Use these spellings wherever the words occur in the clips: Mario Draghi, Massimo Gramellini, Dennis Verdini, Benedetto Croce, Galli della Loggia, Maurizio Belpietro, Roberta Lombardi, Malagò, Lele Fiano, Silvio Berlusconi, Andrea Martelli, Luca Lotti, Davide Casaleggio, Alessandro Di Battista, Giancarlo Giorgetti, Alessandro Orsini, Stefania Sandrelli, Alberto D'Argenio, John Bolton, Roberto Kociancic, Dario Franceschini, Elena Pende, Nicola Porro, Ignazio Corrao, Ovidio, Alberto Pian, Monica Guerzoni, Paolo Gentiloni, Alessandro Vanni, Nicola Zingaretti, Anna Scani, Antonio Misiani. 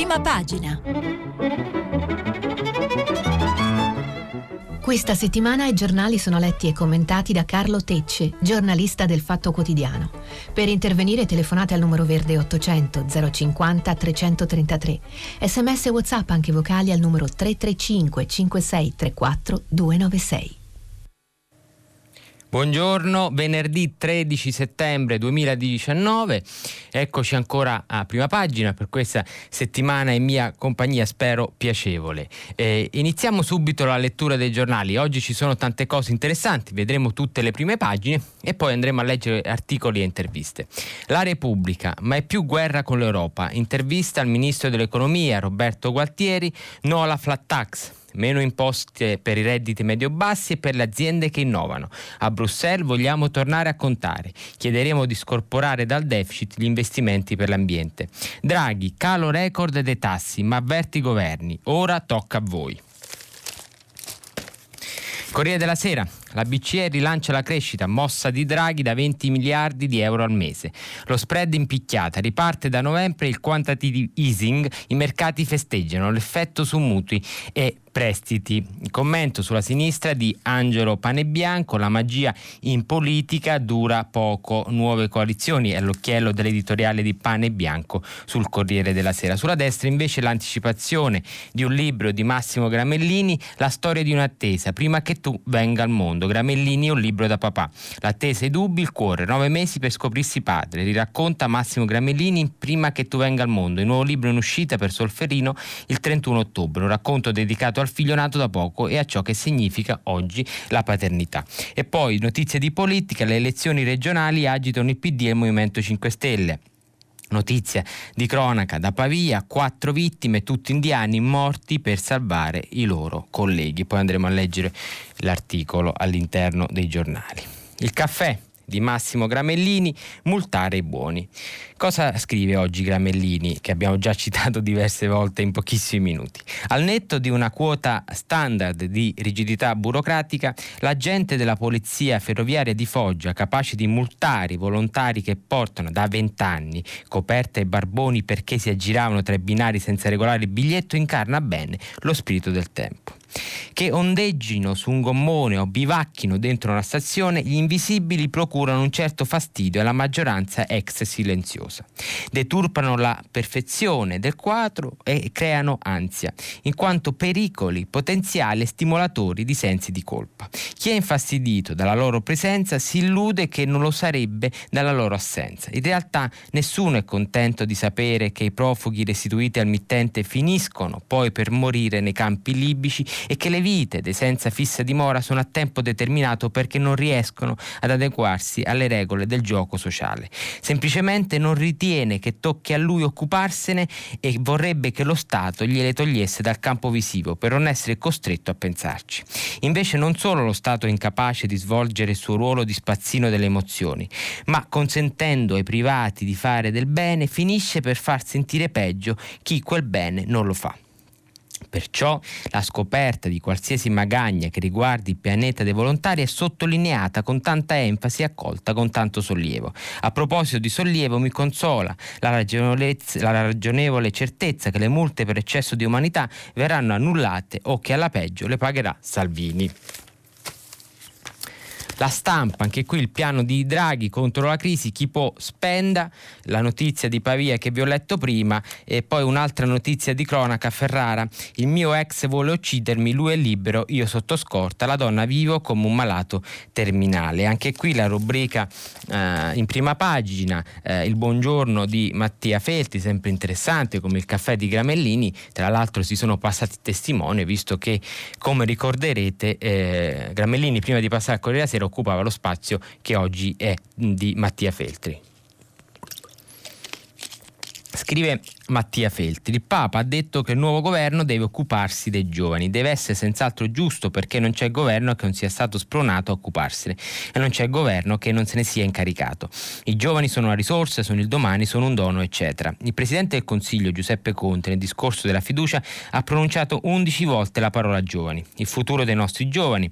Prima pagina. Questa settimana i giornali sono letti e commentati da Carlo Tecce, giornalista del Fatto Quotidiano. Per intervenire telefonate al numero verde 800 050 333. SMS e WhatsApp anche vocali al numero 335 5634 296. Buongiorno, venerdì 13 settembre 2019, eccoci ancora a prima pagina per questa settimana in mia compagnia, spero piacevole. Iniziamo subito la lettura dei giornali. Oggi ci sono tante cose interessanti, vedremo tutte le prime pagine e poi andremo a leggere articoli e interviste. La Repubblica, ma è più guerra con l'Europa, intervista al ministro dell'economia Roberto Gualtieri, no alla flat tax. Meno imposte per i redditi medio-bassi e per le aziende che innovano. A Bruxelles vogliamo tornare a contare. Chiederemo di scorporare dal deficit gli investimenti per l'ambiente. Draghi, calo record dei tassi, ma avverti i governi. Ora tocca a voi. Corriere della Sera. La BCE rilancia la crescita, mossa di Draghi da 20 miliardi di euro al mese. Lo spread in picchiata, riparte da novembre il quantitative easing, i mercati festeggiano l'effetto su mutui e prestiti. Il commento sulla sinistra di Angelo Panebianco, la magia in politica dura poco, nuove coalizioni è l'occhiello dell'editoriale di Panebianco sul Corriere della Sera. Sulla destra invece l'anticipazione di un libro di Massimo Gramellini, la storia di un'attesa, prima che tu venga al mondo. Gramellini, un libro da papà. L'attesa e i dubbi, il cuore, 9 mesi per scoprirsi padre. Riracconta Massimo Gramellini prima che tu venga al mondo. Il nuovo libro in uscita per Solferino il 31 ottobre. Un racconto dedicato al figlio nato da poco e a ciò che significa oggi la paternità. E poi notizie di politica, le elezioni regionali agitano il PD e il Movimento 5 Stelle. Notizia di cronaca da Pavia, 4 vittime, tutti indiani, morti per salvare i loro colleghi. Poi andremo a leggere l'articolo all'interno dei giornali. Il caffè di Massimo Gramellini, multare i buoni. Cosa scrive oggi Gramellini, che abbiamo già citato diverse volte in pochissimi minuti? Al netto di una quota standard di rigidità burocratica, l'agente della polizia ferroviaria di Foggia, capace di multare i volontari che portano da 20 anni coperte e barboni perché si aggiravano tra i binari senza regolare il biglietto, incarna bene lo spirito del tempo. Che ondeggiano su un gommone o bivacchino dentro una stazione, gli invisibili procurano un certo fastidio alla maggioranza ex silenziosa. Deturpano la perfezione del quadro e creano ansia, in quanto pericoli potenziali e stimolatori di sensi di colpa. Chi è infastidito dalla loro presenza si illude che non lo sarebbe dalla loro assenza. In realtà nessuno è contento di sapere che i profughi restituiti al mittente finiscono poi per morire nei campi libici e che le vite dei senza fissa dimora sono a tempo determinato perché non riescono ad adeguarsi alle regole del gioco sociale. Semplicemente non ritiene che tocchi a lui occuparsene e vorrebbe che lo Stato gliele togliesse dal campo visivo per non essere costretto a pensarci. Invece non solo lo Stato è incapace di svolgere il suo ruolo di spazzino delle emozioni, ma consentendo ai privati di fare del bene finisce per far sentire peggio chi quel bene non lo fa. Perciò la scoperta di qualsiasi magagna che riguardi il pianeta dei volontari è sottolineata con tanta enfasi e accolta con tanto sollievo. A proposito di sollievo, mi consola la ragionevole certezza che le multe per eccesso di umanità verranno annullate o che alla peggio le pagherà Salvini. La Stampa, anche qui il piano di Draghi contro la crisi, chi può spenda, la notizia di Pavia che vi ho letto prima e poi un'altra notizia di cronaca, Ferrara, il mio ex vuole uccidermi, lui è libero, io sotto scorta, la donna vivo come un malato terminale. Anche qui la rubrica in prima pagina, il buongiorno di Mattia Feltri, sempre interessante come il caffè di Gramellini, tra l'altro si sono passati testimoni visto che, come ricorderete, Gramellini prima di passare al Corriere della Sera occupava lo spazio che oggi è di Mattia Feltri. Scrive Mattia Feltri, il Papa ha detto che il nuovo governo deve occuparsi dei giovani, deve essere senz'altro giusto perché non c'è governo che non sia stato spronato a occuparsene e non c'è governo che non se ne sia incaricato. I giovani sono una risorsa, sono il domani, sono un dono, eccetera. Il Presidente del Consiglio Giuseppe Conte nel discorso della fiducia ha pronunciato 11 volte la parola giovani, il futuro dei nostri giovani.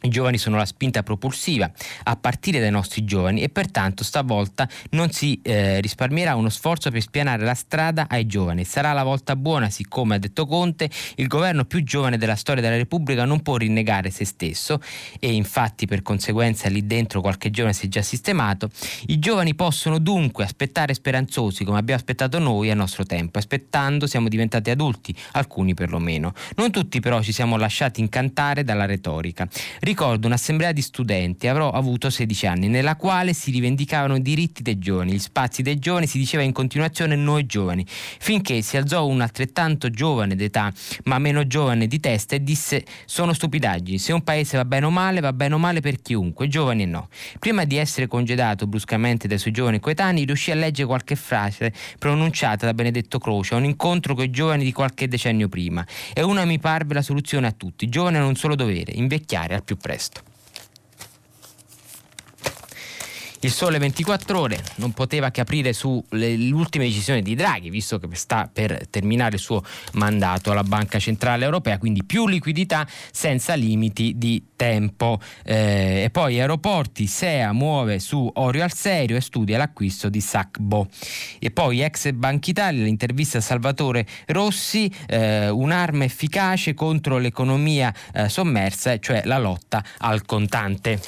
I giovani sono la spinta propulsiva a partire dai nostri giovani e pertanto stavolta non si risparmierà uno sforzo per spianare la strada ai giovani. Sarà la volta buona, siccome, ha detto Conte, il governo più giovane della storia della Repubblica non può rinnegare se stesso, e infatti per conseguenza lì dentro qualche giovane si è già sistemato. I giovani possono dunque aspettare speranzosi, come abbiamo aspettato noi al nostro tempo. Aspettando siamo diventati adulti, alcuni perlomeno. Non tutti però ci siamo lasciati incantare dalla retorica. Ricordo un'assemblea di studenti, avrò avuto 16 anni, nella quale si rivendicavano i diritti dei giovani, gli spazi dei giovani, si diceva in continuazione noi giovani, finché si alzò un altrettanto giovane d'età, ma meno giovane di testa, e disse: sono stupidaggini, se un paese va bene o male per chiunque, giovani e no. Prima di essere congedato bruscamente dai suoi giovani coetanei, riuscì a leggere qualche frase pronunciata da Benedetto Croce a un incontro con i giovani di qualche decennio prima, e una mi parve la soluzione a tutti: i giovani hanno un solo dovere, invecchiare al più presto. Il Sole 24 Ore non poteva che aprire sull'ultima decisione di Draghi, visto che sta per terminare il suo mandato alla Banca Centrale Europea, quindi più liquidità senza limiti di tempo. E poi aeroporti, SEA muove su Orio al serio e studia l'acquisto di Sacbo. E poi ex Banca Italia, l'intervista a Salvatore Rossi, un'arma efficace contro l'economia sommersa, cioè la lotta al contante.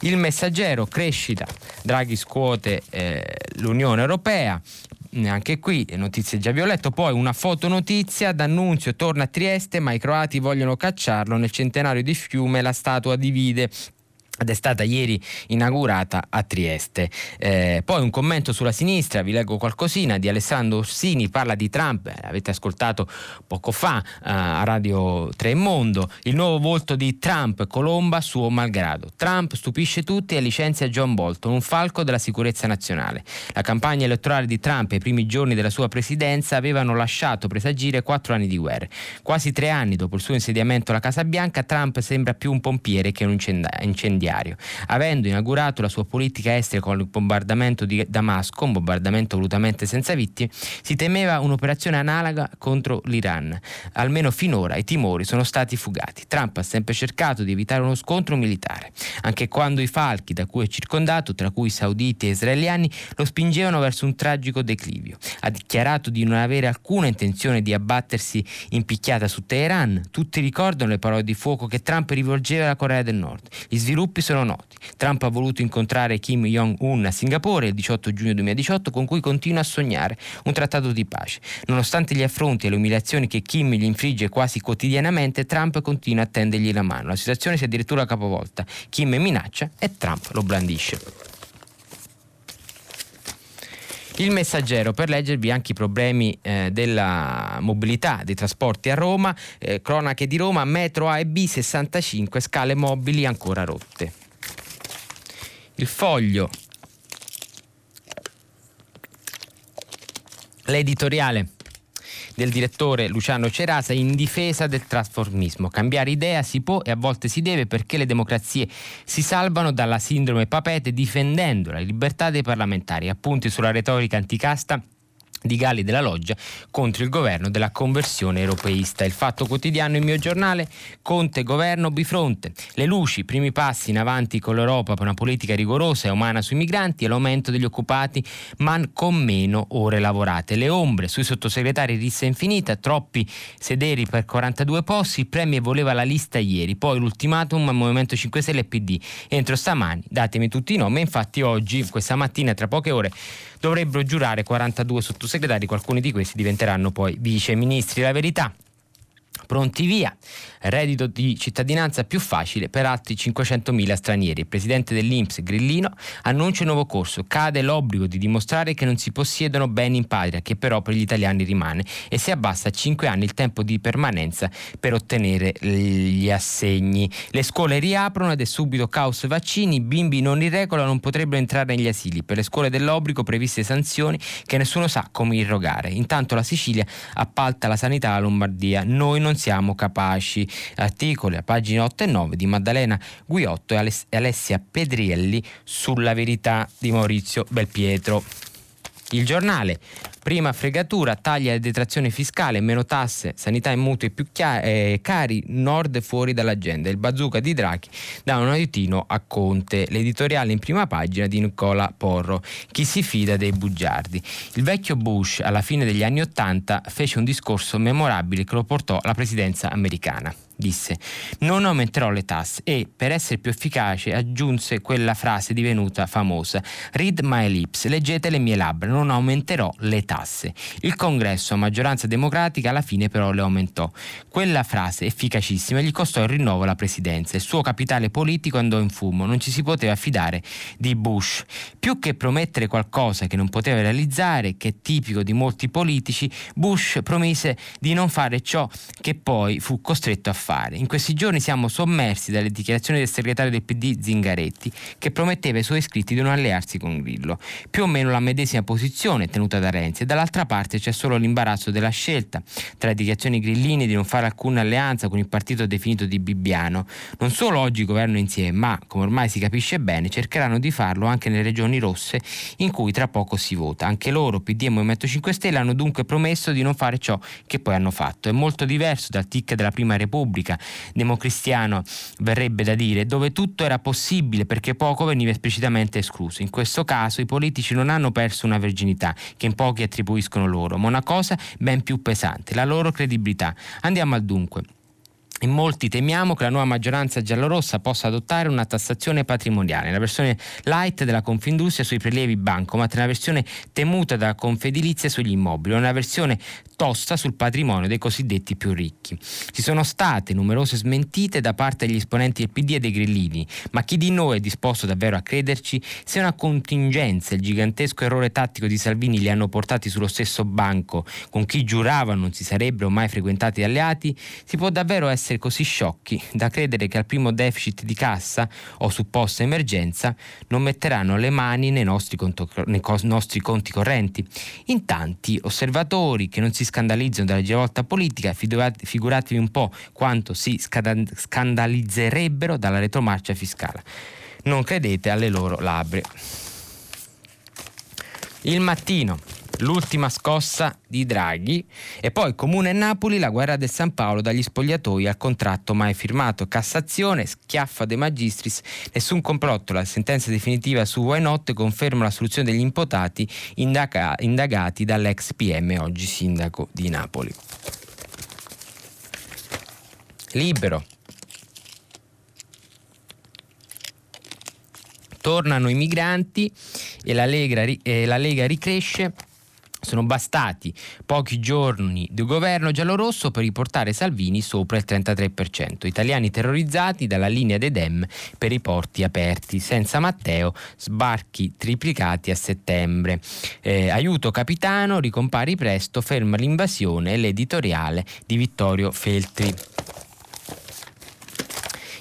Il Messaggero, crescita, Draghi scuote l'Unione Europea, anche qui notizie già vi ho letto. Poi una fotonotizia, D'Annunzio torna a Trieste ma i croati vogliono cacciarlo, nel centenario di Fiume la statua divide, ed è stata ieri inaugurata a Trieste. Poi un commento sulla sinistra, vi leggo qualcosina, di Alessandro Orsini, parla di Trump, avete ascoltato poco fa a Radio 3 Mondo, il nuovo volto di Trump, colomba suo malgrado. Trump stupisce tutti e licenzia John Bolton, un falco della sicurezza nazionale. La campagna elettorale di Trump ai primi giorni della sua presidenza avevano lasciato presagire 4 anni di guerra. Quasi 3 anni dopo il suo insediamento alla Casa Bianca, Trump sembra più un pompiere che un incendiario. Avendo inaugurato la sua politica estera con il bombardamento di Damasco, un bombardamento volutamente senza vittime, si temeva un'operazione analoga contro l'Iran. Almeno finora i timori sono stati fugati. Trump ha sempre cercato di evitare uno scontro militare, anche quando i falchi da cui è circondato, tra cui sauditi e israeliani, lo spingevano verso un tragico declivio. Ha dichiarato di non avere alcuna intenzione di abbattersi in picchiata su Teheran. Tutti ricordano le parole di fuoco che Trump rivolgeva alla Corea del Nord. Gli sviluppi sono noti. Trump ha voluto incontrare Kim Jong-un a Singapore il 18 giugno 2018, con cui continua a sognare un trattato di pace. Nonostante gli affronti e le umiliazioni che Kim gli infligge quasi quotidianamente, Trump continua a tendergli la mano. La situazione si è addirittura capovolta. Kim minaccia e Trump lo blandisce. Il Messaggero, per leggervi anche i problemi della mobilità, dei trasporti a Roma, cronache di Roma, metro A e B 65, scale mobili ancora rotte. Il Foglio, l'editoriale del direttore Luciano Cerasa in difesa del trasformismo. Cambiare idea si può e a volte si deve, perché le democrazie si salvano dalla sindrome papete difendendo la libertà dei parlamentari. Appunti sulla retorica anticasta di Galli della Loggia contro il governo della conversione europeista. Il Fatto Quotidiano, Il Mio Giornale, Conte governo bifronte, le luci, primi passi in avanti con l'Europa per una politica rigorosa e umana sui migranti e l'aumento degli occupati ma con meno ore lavorate. Le ombre sui sottosegretari, rissa infinita, troppi sederi per 42 posti, il Premier voleva la lista ieri, poi l'ultimatum al Movimento 5 Stelle e PD, entro stamani datemi tutti i nomi. Infatti oggi, questa mattina, tra poche ore dovrebbero giurare 42 sottosegretari, alcuni di questi diventeranno poi viceministri. La Verità, pronti via, reddito di cittadinanza più facile per altri 500.000 stranieri. Il presidente dell'Inps Grillino annuncia un nuovo corso, cade l'obbligo di dimostrare che non si possiedono beni in patria, che però per gli italiani rimane, e si abbassa a 5 anni il tempo di permanenza per ottenere gli assegni. Le scuole riaprono ed è subito caos vaccini, i bimbi non in regola non potrebbero entrare negli asili, per le scuole dell'obbligo previste sanzioni che nessuno sa come irrogare. Intanto la Sicilia appalta la sanità alla Lombardia, noi non siamo capaci. Articoli a pagine 8 e 9 di Maddalena Guiotto e Alessia Pedrielli sulla Verità di Maurizio Belpietro. Il Giornale, Prima fregatura, taglia e detrazione fiscale, meno tasse, sanità e mutui più cari, Nord fuori dall'agenda. Il bazooka di Draghi dà un aiutino a Conte. L'editoriale in prima pagina di Nicola Porro. Chi si fida dei bugiardi? Il vecchio Bush alla fine degli anni '80 fece un discorso memorabile che lo portò alla presidenza americana. Disse: non aumenterò le tasse, e per essere più efficace aggiunse quella frase divenuta famosa: read my lips, leggete le mie labbra, non aumenterò le tasse. Il congresso a maggioranza democratica alla fine però le aumentò. Quella frase efficacissima gli costò il rinnovo alla presidenza. Il suo capitale politico andò in fumo, non ci si poteva fidare di Bush. Più che promettere qualcosa che non poteva realizzare, che è tipico di molti politici, Bush promise di non fare ciò che poi fu costretto a fare. In questi giorni siamo sommersi dalle dichiarazioni del segretario del PD Zingaretti, che prometteva ai suoi iscritti di non allearsi con Grillo. Più o meno la medesima posizione tenuta da Renzi, e dall'altra parte c'è solo l'imbarazzo della scelta tra le dichiarazioni grilline di non fare alcuna alleanza con il partito definito di Bibbiano. Non solo oggi governano insieme, ma, come ormai si capisce bene, cercheranno di farlo anche nelle regioni rosse in cui tra poco si vota. Anche loro, PD e Movimento 5 Stelle, hanno dunque promesso di non fare ciò che poi hanno fatto. È molto diverso dal tic della Prima Repubblica, democristiano verrebbe da dire, dove tutto era possibile perché poco veniva esplicitamente escluso. In questo caso i politici non hanno perso una verginità che in pochi attribuiscono loro, ma una cosa ben più pesante: la loro credibilità. Andiamo al dunque. In molti temiamo che la nuova maggioranza giallorossa possa adottare una tassazione patrimoniale, la versione light della Confindustria sui prelievi bancomat, una versione temuta da Confedilizia sugli immobili, una versione tosta sul patrimonio dei cosiddetti più ricchi. Ci sono state numerose smentite da parte degli esponenti del PD e dei grillini, ma chi di noi è disposto davvero a crederci se una contingenza e il gigantesco errore tattico di Salvini li hanno portati sullo stesso banco con chi giurava non si sarebbero mai frequentati alleati? Si può davvero essere così sciocchi da credere che al primo deficit di cassa o supposta emergenza non metteranno le mani nei nostri conti correnti? In tanti osservatori che non si scandalizzano dalla rivolta politica, figuratevi un po' quanto si scandalizzerebbero dalla retromarcia fiscale. Non credete alle loro labbra. Il Mattino. L'ultima scossa di Draghi, e poi Comune e Napoli, la guerra del San Paolo dagli spogliatoi al contratto mai firmato. Cassazione, schiaffa De Magistris, nessun complotto, la sentenza definitiva su Why Not conferma la soluzione degli imputati indagati dall'ex PM, oggi sindaco di Napoli. Libero. Tornano i migranti e la Lega ricresce. Sono bastati pochi giorni di governo giallorosso per riportare Salvini sopra il 33%. Italiani terrorizzati dalla linea dei Dem per i porti aperti. Senza Matteo, sbarchi triplicati a settembre. Aiuto capitano, ricompari presto, ferma l'invasione, e l'editoriale di Vittorio Feltri.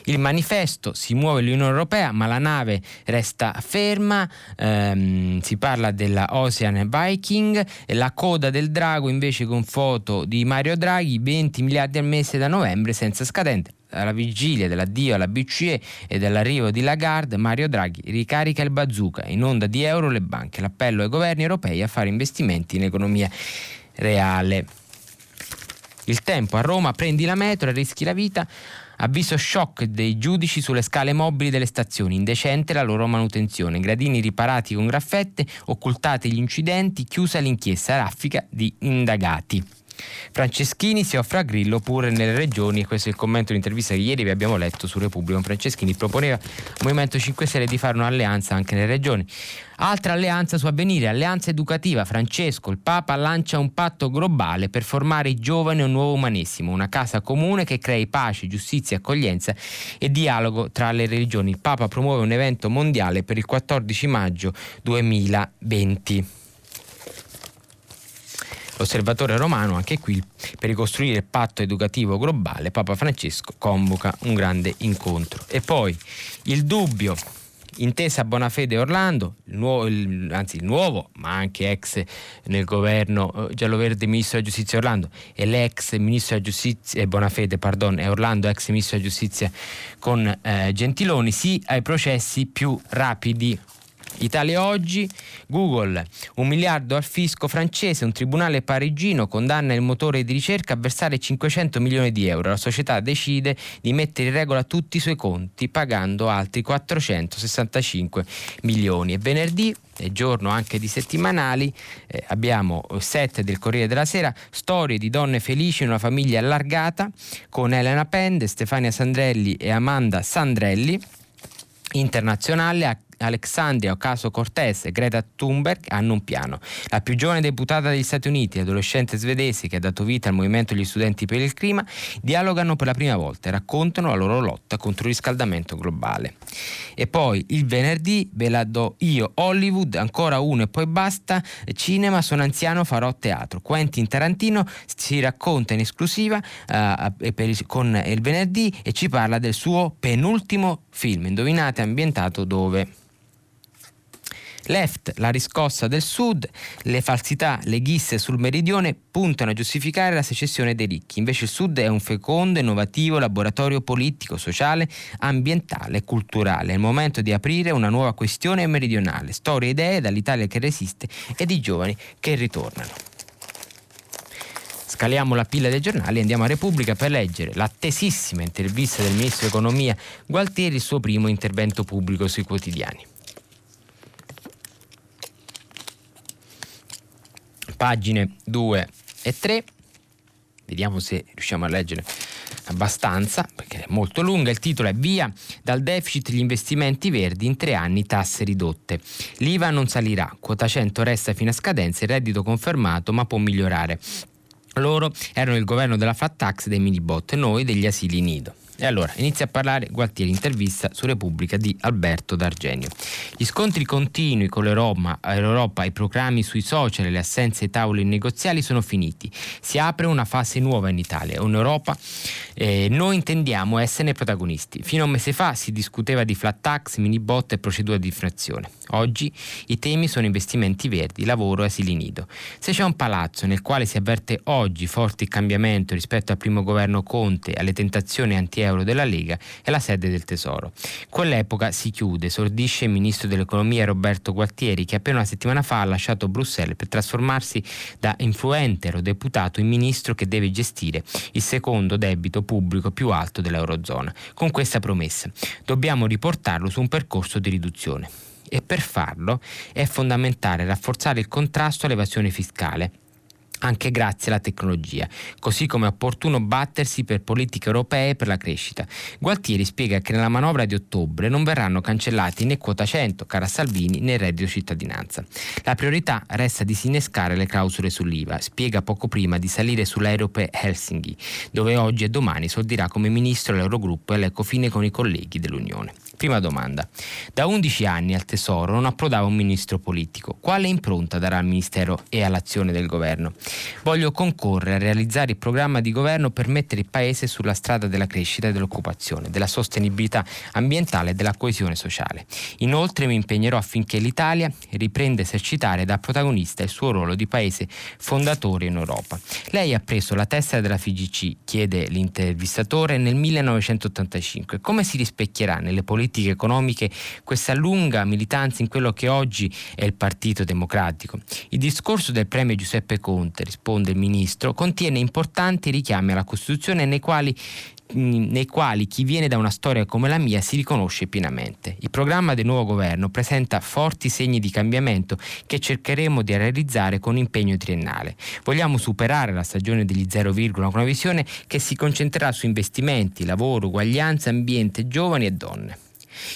Il Manifesto: si muove l'Unione Europea ma la nave resta ferma, si parla della Ocean Viking. La coda del drago invece con foto di Mario Draghi, 20 miliardi al mese da novembre senza scadente. Alla vigilia dell'addio alla BCE e dell'arrivo di Lagarde, Mario Draghi ricarica il bazooka, in onda di euro le banche, l'appello ai governi europei a fare investimenti in economia reale. Il Tempo: a Roma prendi la metro e rischi la vita. Avviso shock dei giudici sulle scale mobili delle stazioni, indecente la loro manutenzione, gradini riparati con graffette, occultati gli incidenti, chiusa l'inchiesta, raffica di indagati. Franceschini si offre a Grillo pure nelle regioni, e questo è il commento dell'intervista che ieri vi abbiamo letto su Repubblica. Franceschini proponeva al Movimento 5 Stelle di fare un'alleanza anche nelle regioni. Altra alleanza su Avvenire, alleanza educativa. Francesco: il Papa lancia un patto globale per formare i giovani a un nuovo umanesimo, una casa comune che crei pace, giustizia, accoglienza e dialogo tra le religioni. Il Papa promuove un evento mondiale per il 14 maggio 2020. L'Osservatore Romano, anche qui, per ricostruire il patto educativo globale, Papa Francesco convoca un grande incontro. E poi Il Dubbio: intesa Bonafede e Orlando, il nuovo ma anche ex nel governo gialloverde ministro della giustizia Orlando e l'ex ministro della giustizia Bonafede e Orlando ex ministro della giustizia con Gentiloni, sì ai processi più rapidi. Italia Oggi, Google, 1 miliardo al fisco francese, un tribunale parigino condanna il motore di ricerca a versare 500 milioni di euro. La società decide di mettere in regola tutti i suoi conti pagando altri 465 milioni. E venerdì, giorno anche di settimanali, abbiamo 7 del Corriere della Sera, storie di donne felici in una famiglia allargata con Elena Pende, Stefania Sandrelli e Amanda Sandrelli. Internazionale, Alexandria Ocasio-Cortez e Greta Thunberg hanno un piano. La più giovane deputata degli Stati Uniti, adolescente svedese che ha dato vita al movimento degli studenti per il clima, dialogano per la prima volta e raccontano la loro lotta contro il riscaldamento globale. E poi il venerdì ve la do io, Hollywood, ancora uno e poi basta, cinema, sono anziano, farò teatro. Quentin Tarantino si racconta in esclusiva con il venerdì e ci parla del suo penultimo film, indovinate ambientato dove? Left, la riscossa del sud, le falsità leghiste sul meridione puntano a giustificare la secessione dei ricchi, invece il sud è un fecondo e innovativo laboratorio politico, sociale, ambientale e culturale. È il momento di aprire una nuova questione meridionale, storie e idee dall'Italia che resiste e di giovani che ritornano. Scaliamo la pila dei giornali e andiamo a Repubblica per leggere l'attesissima intervista del ministro dell'economia Gualtieri, il suo primo intervento pubblico sui quotidiani. Pagine 2 e 3, vediamo se riusciamo a leggere abbastanza perché è molto lunga. Il titolo è: via dal deficit gli investimenti verdi, in 3 anni tasse ridotte, l'IVA non salirà, quota 100 resta fino a scadenza, il reddito confermato ma può migliorare. Loro erano il governo della flat tax, dei mini bot, noi degli asili nido. E allora inizia a parlare Gualtieri, intervista su Repubblica di Alberto D'Argenio. Gli scontri continui con l'Europa, i proclami sui social e le assenze ai tavoli negoziali sono finiti. Si apre una fase nuova in Italia, un'Europa noi intendiamo esserne protagonisti. Fino a un mese fa si discuteva di flat tax, mini bot e procedura di infrazione. Oggi i temi sono investimenti verdi, lavoro e asili nido. Se c'è un palazzo nel quale si avverte oggi forte cambiamento rispetto al primo governo Conte e alle tentazioni anti-euro della Lega, è la sede del Tesoro. Quell'epoca si chiude, sordisce il ministro dell'economia Roberto Gualtieri, che appena una settimana fa ha lasciato Bruxelles per trasformarsi da influente eurodeputato in ministro che deve gestire il secondo debito pubblico più alto dell'eurozona, con questa promessa: dobbiamo riportarlo su un percorso di riduzione e per farlo è fondamentale rafforzare il contrasto all'evasione fiscale anche grazie alla tecnologia, così come è opportuno battersi per politiche europee per la crescita. Gualtieri spiega che nella manovra di ottobre non verranno cancellati né quota 100, cara Salvini, né reddito cittadinanza. La priorità resta disinnescare le clausole sull'IVA, spiega poco prima di salire sull'aereo per Helsinki, dove oggi e domani sordirà come ministro l'Eurogruppo e l'Ecofine con i colleghi dell'Unione. Prima domanda: da 11 anni al Tesoro non approdava un ministro politico, quale impronta darà al Ministero e all'azione del governo? Voglio concorrere a realizzare il programma di governo per mettere il Paese sulla strada della crescita e dell'occupazione, della sostenibilità ambientale e della coesione sociale. Inoltre mi impegnerò affinché l'Italia riprenda a esercitare da protagonista il suo ruolo di Paese fondatore in Europa. Lei ha preso la tessera della FIGC, chiede l'intervistatore, nel 1985. Come si rispecchierà nelle politiche economiche questa lunga militanza in quello che oggi è il Partito Democratico? Il discorso del premio Giuseppe Conte, risponde il ministro, contiene importanti richiami alla Costituzione nei quali chi viene da una storia come la mia si riconosce pienamente. Il programma del nuovo governo presenta forti segni di cambiamento che cercheremo di realizzare con impegno triennale. Vogliamo superare la stagione degli 0,1 con una visione che si concentrerà su investimenti, lavoro, uguaglianza, ambiente, giovani e donne.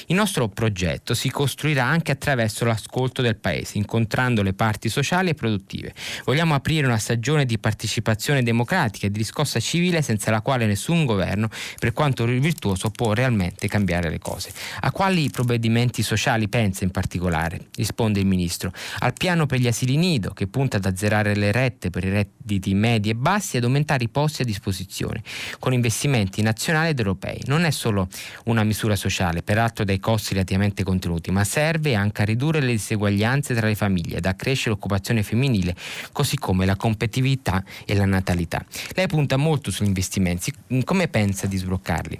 Il nostro progetto si costruirà anche attraverso l'ascolto del Paese, incontrando le parti sociali e produttive. Vogliamo aprire una stagione di partecipazione democratica e di riscossa civile senza la quale nessun governo, per quanto virtuoso, può realmente cambiare le cose. A quali provvedimenti sociali pensa in particolare? Risponde il ministro. Al piano per gli asili nido, che punta ad azzerare le rette per i redditi medi e bassi e ad aumentare i posti a disposizione, con investimenti nazionali ed europei. Non è solo una misura sociale, peraltro dai costi relativamente contenuti, ma serve anche a ridurre le diseguaglianze tra le famiglie, ad accrescere l'occupazione femminile, così come la competitività e la natalità. Lei punta molto sugli investimenti, come pensa di sbloccarli?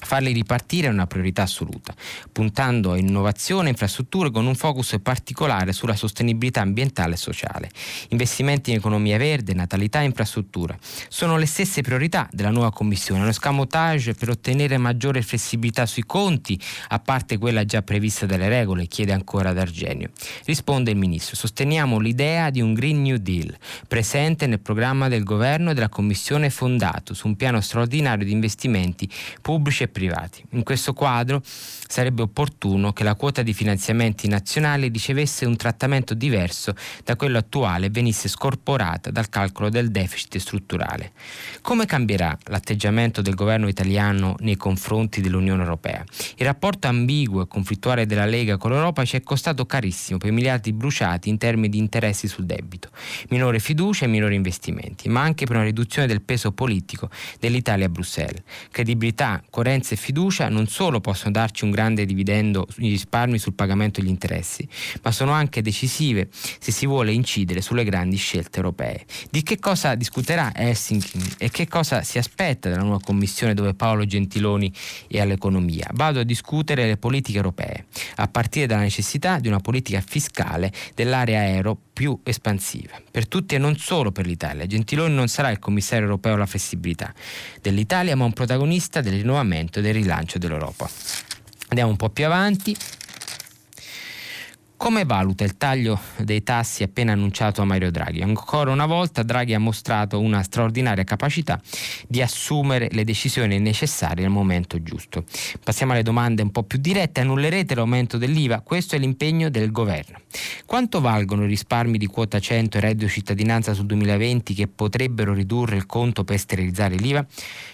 Farli ripartire è una priorità assoluta, puntando a innovazione e infrastrutture con un focus particolare sulla sostenibilità ambientale e sociale. Investimenti in economia verde, natalità e infrastruttura sono le stesse priorità della nuova Commissione. Uno scamotage per ottenere maggiore flessibilità sui conti, a parte quella già prevista dalle regole, chiede ancora D'Argenio. Risponde il Ministro: sosteniamo l'idea di un Green New Deal presente nel programma del Governo e della Commissione, fondato su un piano straordinario di investimenti pubblici e privati. In questo quadro sarebbe opportuno che la quota di finanziamenti nazionali ricevesse un trattamento diverso da quello attuale e venisse scorporata dal calcolo del deficit strutturale. Come cambierà l'atteggiamento del governo italiano nei confronti dell'Unione Europea? Il rapporto ambiguo e conflittuale della Lega con l'Europa ci è costato carissimo per miliardi bruciati in termini di interessi sul debito, minore fiducia e minori investimenti, ma anche per una riduzione del peso politico dell'Italia a Bruxelles. Credibilità, coerenza e fiducia non solo possono darci un grande dividendo sui risparmi sul pagamento degli interessi, ma sono anche decisive se si vuole incidere sulle grandi scelte europee. Di che cosa discuterà Helsinki e che cosa si aspetta dalla nuova Commissione, dove Paolo Gentiloni è all'economia? Vado a discutere le politiche europee, a partire dalla necessità di una politica fiscale dell'area euro più espansiva, per tutti e non solo per l'Italia. Gentiloni non sarà il commissario europeo alla flessibilità dell'Italia, ma un protagonista del rinnovamento del rilancio dell'Europa. Andiamo un po' più avanti. Come valuta il taglio dei tassi appena annunciato a Mario Draghi? Ancora una volta Draghi ha mostrato una straordinaria capacità di assumere le decisioni necessarie al momento giusto. Passiamo alle domande un po' più dirette. Annullerete l'aumento dell'IVA? Questo è l'impegno del governo. Quanto valgono i risparmi di quota 100 e reddito cittadinanza sul 2020 che potrebbero ridurre il conto per sterilizzare l'IVA?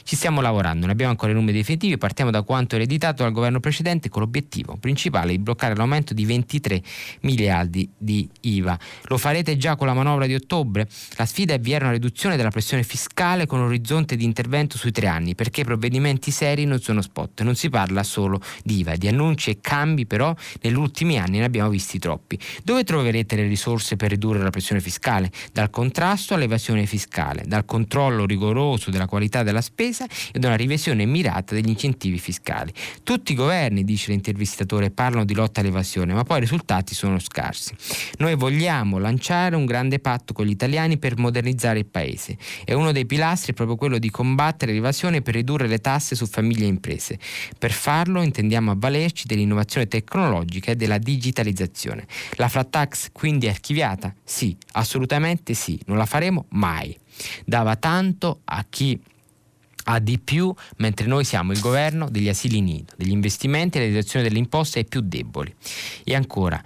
Ci stiamo lavorando, ne abbiamo ancora i numeri definitivi. Partiamo da quanto ereditato dal governo precedente con l'obiettivo principale di bloccare l'aumento di 23 miliardi di IVA. Lo farete già con la manovra di ottobre? La sfida è avviare una riduzione della pressione fiscale con un orizzonte di intervento sui 3 anni, perché i provvedimenti seri non sono spot. Non si parla solo di IVA, di annunci e cambi però negli ultimi anni ne abbiamo visti troppi. Dove troverete le risorse per ridurre la pressione fiscale? Dal contrasto all'evasione fiscale, dal controllo rigoroso della qualità della spesa e da una revisione mirata degli incentivi fiscali. Tutti i governi, dice l'intervistatore, parlano di lotta all'evasione, ma poi i risultati sono scarsi. Noi vogliamo lanciare un grande patto con gli italiani per modernizzare il paese e uno dei pilastri è proprio quello di combattere l'evasione per ridurre le tasse su famiglie e imprese. Per farlo intendiamo avvalerci dell'innovazione tecnologica e della digitalizzazione. La flat tax quindi è archiviata? Sì, assolutamente sì, non la faremo mai. Dava tanto a chi ha di più, mentre noi siamo il governo degli asili nido, degli investimenti e la riduzione delle imposte ai più deboli. E ancora,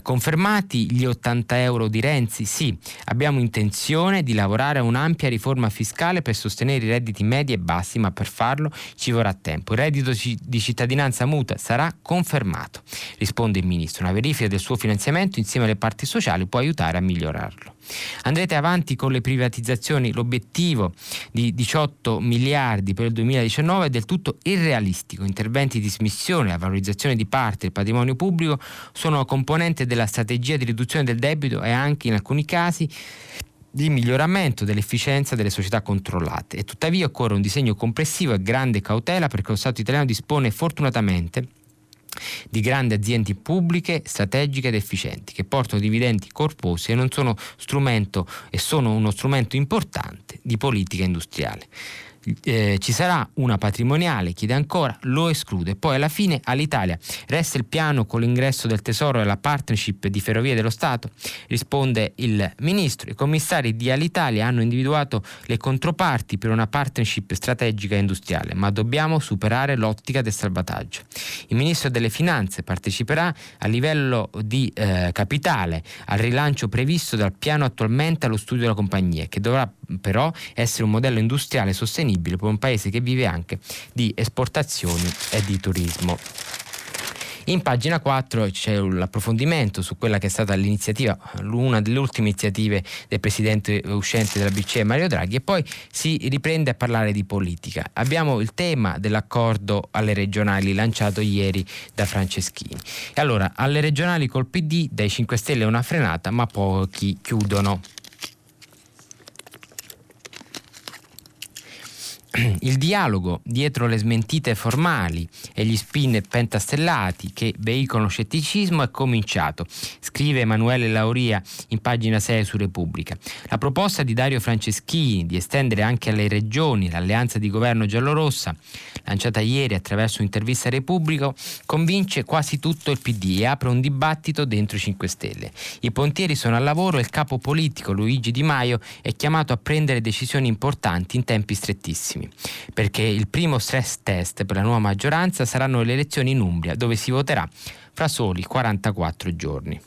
confermati gli 80 euro di Renzi? Sì, abbiamo intenzione di lavorare a un'ampia riforma fiscale per sostenere i redditi medi e bassi, ma per farlo ci vorrà tempo. Il reddito di cittadinanza mutua sarà confermato, risponde il Ministro. Una verifica del suo finanziamento insieme alle parti sociali può aiutare a migliorarlo. Andrete avanti con le privatizzazioni? L'obiettivo di 18 miliardi per il 2019 è del tutto irrealistico. Interventi di smissione, la valorizzazione di parte del patrimonio pubblico sono componente della strategia di riduzione del debito e anche in alcuni casi di miglioramento dell'efficienza delle società controllate, e tuttavia occorre un disegno complessivo e grande cautela, perché lo Stato italiano dispone fortunatamente di grandi aziende pubbliche, strategiche ed efficienti, che portano dividendi corposi e non sono strumento e sono uno strumento importante di politica industriale. Ci sarà una patrimoniale? Chiede ancora, lo esclude. Poi alla fine all'Italia resta il piano con l'ingresso del Tesoro e la partnership di Ferrovie dello Stato? Risponde il Ministro: i commissari di Alitalia hanno individuato le controparti per una partnership strategica e industriale, ma dobbiamo superare l'ottica del salvataggio. Il Ministro delle Finanze parteciperà a livello di capitale al rilancio previsto dal piano attualmente allo studio della compagnia, che dovrà però essere un modello industriale sostenibile per un paese che vive anche di esportazioni e di turismo. In pagina 4 c'è l'approfondimento su quella che è stata l'iniziativa, una delle ultime iniziative del presidente uscente della BCE Mario Draghi, e poi si riprende a parlare di politica. Abbiamo il tema dell'accordo alle regionali lanciato ieri da Franceschini. E allora, alle regionali col PD, dai 5 Stelle una frenata, ma pochi chiudono. il dialogo dietro le smentite formali e gli spin pentastellati che veicolano scetticismo è cominciato, scrive Emanuele Lauria in pagina 6 su Repubblica. La proposta di Dario Franceschini di estendere anche alle regioni l'alleanza di governo giallorossa, lanciata ieri attraverso un'intervista a Repubblica, convince quasi tutto il PD e apre un dibattito dentro i 5 Stelle. I pontieri sono al lavoro e il capo politico Luigi Di Maio è chiamato a prendere decisioni importanti in tempi strettissimi, perché il primo stress test per la nuova maggioranza saranno le elezioni in Umbria, dove si voterà fra soli 44 giorni.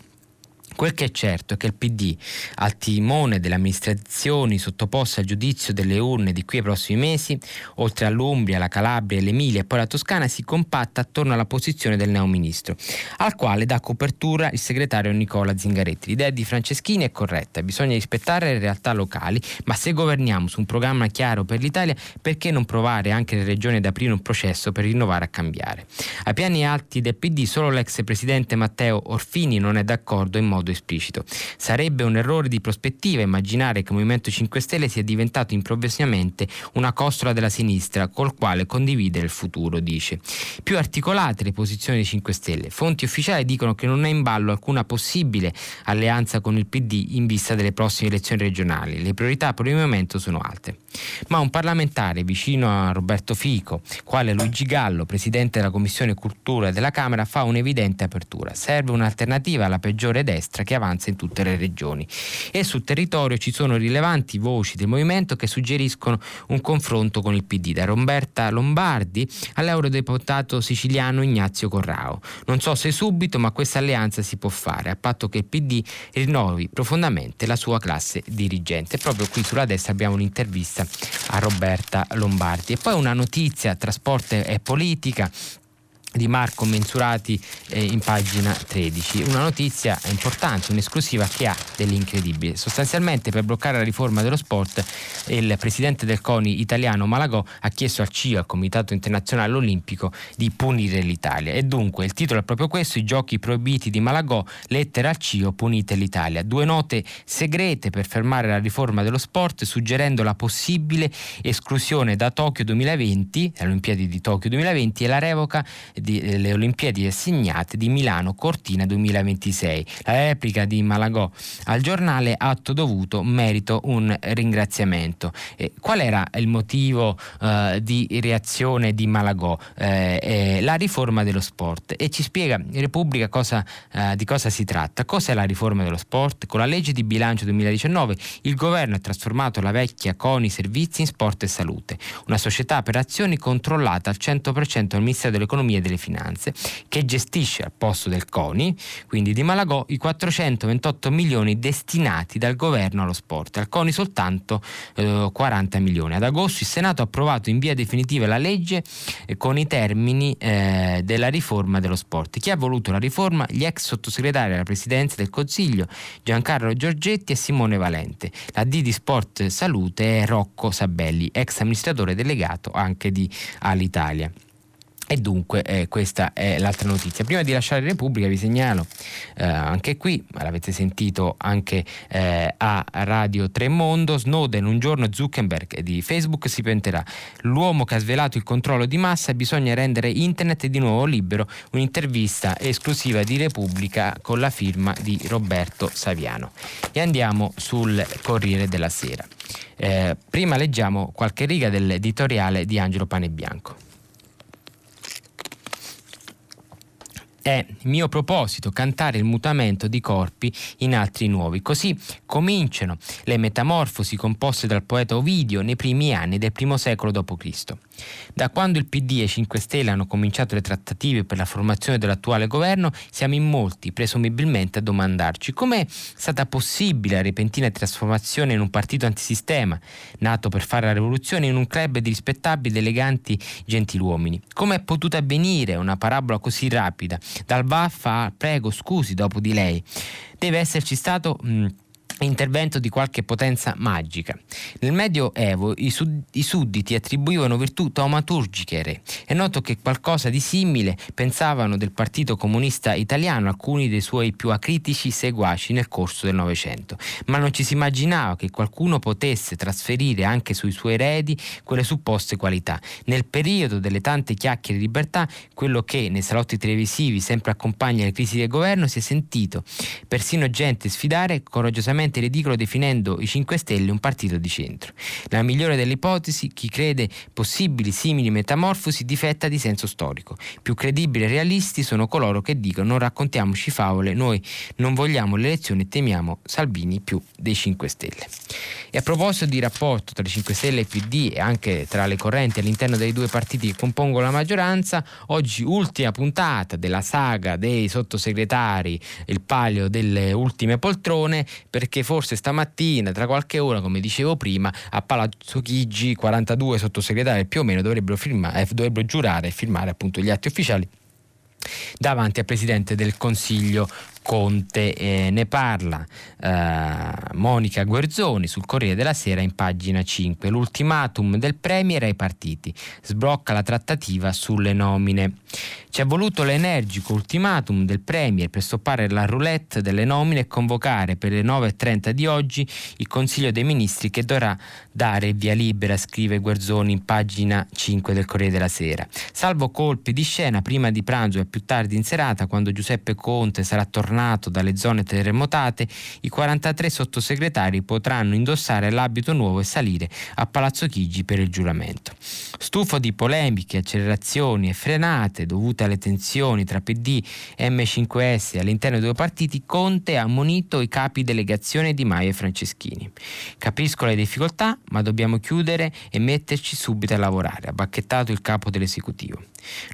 Quel che è certo è che il PD, al timone delle amministrazioni sottoposte al giudizio delle urne di qui ai prossimi mesi, oltre all'Umbria, la Calabria, l'Emilia e poi la Toscana, si compatta attorno alla posizione del neoministro, al quale dà copertura il segretario Nicola Zingaretti. L'idea di Franceschini è corretta, bisogna rispettare le realtà locali, ma se governiamo su un programma chiaro per l'Italia, perché non provare anche le regioni ad aprire un processo per rinnovare a cambiare? Ai piani alti del PD solo l'ex presidente Matteo Orfini non è d'accordo in modo esplicito. Sarebbe un errore di prospettiva immaginare che il Movimento 5 Stelle sia diventato improvvisamente una costola della sinistra col quale condividere il futuro, dice. Più articolate le posizioni dei 5 Stelle. Fonti ufficiali dicono che non è in ballo alcuna possibile alleanza con il PD in vista delle prossime elezioni regionali. Le priorità per il momento sono altre. Ma un parlamentare vicino a Roberto Fico, quale Luigi Gallo, presidente della Commissione Cultura della Camera, fa un'evidente apertura. Serve un'alternativa alla peggiore destra che avanza in tutte le regioni, e sul territorio ci sono rilevanti voci del movimento che suggeriscono un confronto con il PD, da Roberta Lombardi all'eurodeputato siciliano Ignazio Corrao. Non so se subito, ma questa alleanza si può fare, a patto che il PD rinnovi profondamente la sua classe dirigente. Proprio qui sulla destra abbiamo l'intervista a Roberta Lombardi. E poi una notizia, trasporto e politica, di Marco Mensurati in pagina 13. Una notizia importante, un'esclusiva che ha dell'incredibile. Sostanzialmente, per bloccare la riforma dello sport, il presidente del CONI italiano Malagò ha chiesto al CIO, al Comitato Internazionale Olimpico, di punire l'Italia. E dunque il titolo è proprio questo: i giochi proibiti di Malagò, lettera al CIO, punite l'Italia. Due note segrete per fermare la riforma dello sport, suggerendo la possibile esclusione da Tokyo 2020, le Olimpiadi di Tokyo 2020, e la revoca delle Olimpiadi assegnate di Milano Cortina 2026. La replica di Malagò al giornale: atto dovuto, merito un ringraziamento. Qual era il motivo di reazione di Malagò? La riforma dello sport. E ci spiega Repubblica di cosa si tratta. Cos'è la riforma dello sport? Con la legge di bilancio 2019 il governo ha trasformato la vecchia CONI Servizi in Sport e Salute, una società per azioni controllata al 100% dal Ministero dell'Economia e delle Finanze, che gestisce al posto del CONI, quindi di Malagò, i 428 milioni destinati dal governo allo sport, al CONI soltanto 40 milioni. Ad agosto il Senato ha approvato in via definitiva la legge con i termini della riforma dello sport. Chi ha voluto la riforma? Gli ex sottosegretari alla Presidenza del Consiglio Giancarlo Giorgetti e Simone Valente. La D di Sport Salute è Rocco Sabelli, ex amministratore delegato anche di Alitalia. E dunque questa è l'altra notizia. Prima di lasciare Repubblica vi segnalo anche qui, l'avete sentito anche a Radio 3 Mondo, Snowden, un giorno Zuckerberg di Facebook si penterà. L'uomo che ha svelato il controllo di massa, bisogna rendere internet di nuovo libero. Un'intervista esclusiva di Repubblica con la firma di Roberto Saviano. E andiamo sul Corriere della Sera. Prima leggiamo qualche riga dell'editoriale di Angelo Panebianco. È mio proposito cantare il mutamento di corpi in altri nuovi. Così cominciano le metamorfosi composte dal poeta Ovidio nei primi anni del primo secolo d.C. Da quando il PD e 5 Stelle hanno cominciato le trattative per la formazione dell'attuale governo, siamo in molti, presumibilmente, a domandarci com'è stata possibile la repentina trasformazione in un partito antisistema, nato per fare la rivoluzione, in un club di rispettabili, eleganti gentiluomini. Come è potuta avvenire una parabola così rapida, dal vaffa a prego scusi dopo di lei? Deve esserci stato intervento di qualche potenza magica. Nel Medioevo i sudditi attribuivano virtù taumaturgiche ai re. È noto che qualcosa di simile pensavano del Partito Comunista Italiano alcuni dei suoi più acritici seguaci nel corso del Novecento, ma non ci si immaginava che qualcuno potesse trasferire anche sui suoi eredi quelle supposte qualità. Nel periodo delle tante chiacchiere di libertà, quello che nei salotti televisivi sempre accompagna le crisi del governo, si è sentito persino gente sfidare coraggiosamente ridicolo, definendo i 5 Stelle un partito di centro. La migliore delle ipotesi, chi crede possibili simili metamorfosi difetta di senso storico. Più credibili e realisti sono coloro che dicono: non raccontiamoci favole, noi non vogliamo le elezioni e temiamo Salvini più dei 5 Stelle. E a proposito di rapporto tra i 5 Stelle e il PD e anche tra le correnti all'interno dei due partiti che compongono la maggioranza, oggi ultima puntata della saga dei sottosegretari, il palio delle ultime poltrone, perché forse stamattina, tra qualche ora, come dicevo prima, a Palazzo Chigi 42 sottosegretari più o meno dovrebbero giurare e firmare appunto gli atti ufficiali davanti al Presidente del Consiglio Conte. Ne parla Monica Guerzoni sul Corriere della Sera in pagina 5. L'ultimatum del Premier ai partiti, sblocca la trattativa sulle nomine. Ci è voluto l'energico ultimatum del Premier per stoppare la roulette delle nomine e convocare per le 9.30 di oggi il Consiglio dei Ministri, che dovrà dare via libera, scrive Guerzoni in pagina 5 del Corriere della Sera. Salvo colpi di scena prima di pranzo e più tardi in serata, quando Giuseppe Conte sarà tornato dalle zone terremotate, i 43 sottosegretari potranno indossare l'abito nuovo e salire a Palazzo Chigi per il giuramento. Stufo di polemiche, accelerazioni e frenate dovute alle tensioni tra PD e M5S all'interno dei due partiti, Conte ha ammonito i capi delegazione Di Maio e Franceschini. Capisco le difficoltà, ma dobbiamo chiudere e metterci subito a lavorare, ha bacchettato il capo dell'esecutivo.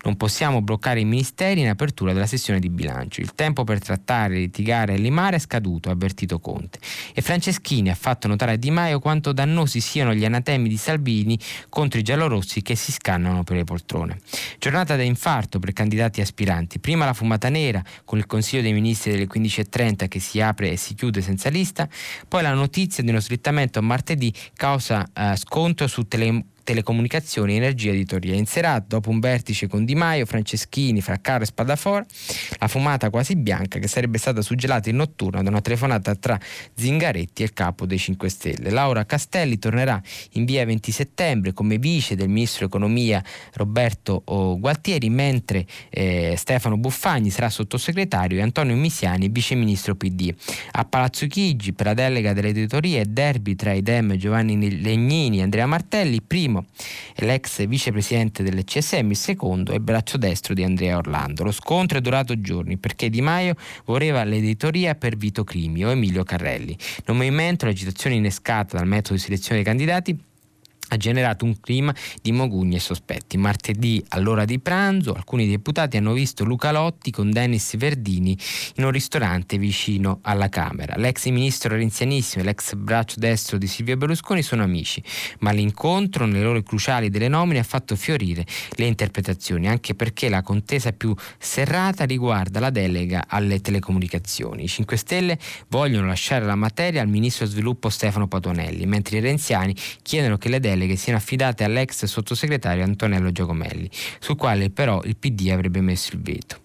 Non possiamo bloccare i ministeri in apertura della sessione di bilancio. Il tempo per trattare, litigare e limare è scaduto, ha avvertito Conte. E Franceschini ha fatto notare a Di Maio quanto dannosi siano gli anatemi di Salvini contro i giallorossi che si scannano per le poltrone. Giornata da infarto per candidati aspiranti. Prima la fumata nera con il Consiglio dei Ministri delle 15.30 che si apre e si chiude senza lista, poi la notizia di uno slittamento a martedì causa scontro su telecomunicazioni e energia editoria. In serata, dopo un vertice con Di Maio, Franceschini, Fraccaro e Spadafora, la fumata quasi bianca che sarebbe stata suggellata in notturno da una telefonata tra Zingaretti e il capo dei 5 Stelle. Laura Castelli tornerà in via 20 settembre come vice del ministro economia Roberto Gualtieri, mentre Stefano Buffagni sarà sottosegretario e Antonio Misiani vice ministro PD. A Palazzo Chigi per la delega dell'editoria e derby tra i Dem, Giovanni Legnini e Andrea Martelli, prima e l'ex vicepresidente del CSM, il secondo è il braccio destro di Andrea Orlando. Lo scontro è durato giorni perché Di Maio voleva l'editoria per Vito Crimi o Emilio Carrelli. Nel movimento l'agitazione innescata dal metodo di selezione dei candidati ha generato un clima di mugugni e sospetti. Martedì, all'ora di pranzo, alcuni deputati hanno visto Luca Lotti con Dennis Verdini in un ristorante vicino alla Camera. L'ex ministro renzianissimo e l'ex braccio destro di Silvio Berlusconi sono amici, ma l'incontro nelle ore cruciali delle nomine ha fatto fiorire le interpretazioni, anche perché la contesa più serrata riguarda la delega alle telecomunicazioni. I 5 Stelle vogliono lasciare la materia al ministro sviluppo Stefano Patuanelli, mentre i renziani chiedono che le deleghe che siano affidate all'ex sottosegretario Antonello Giacomelli, sul quale però il PD avrebbe messo il veto.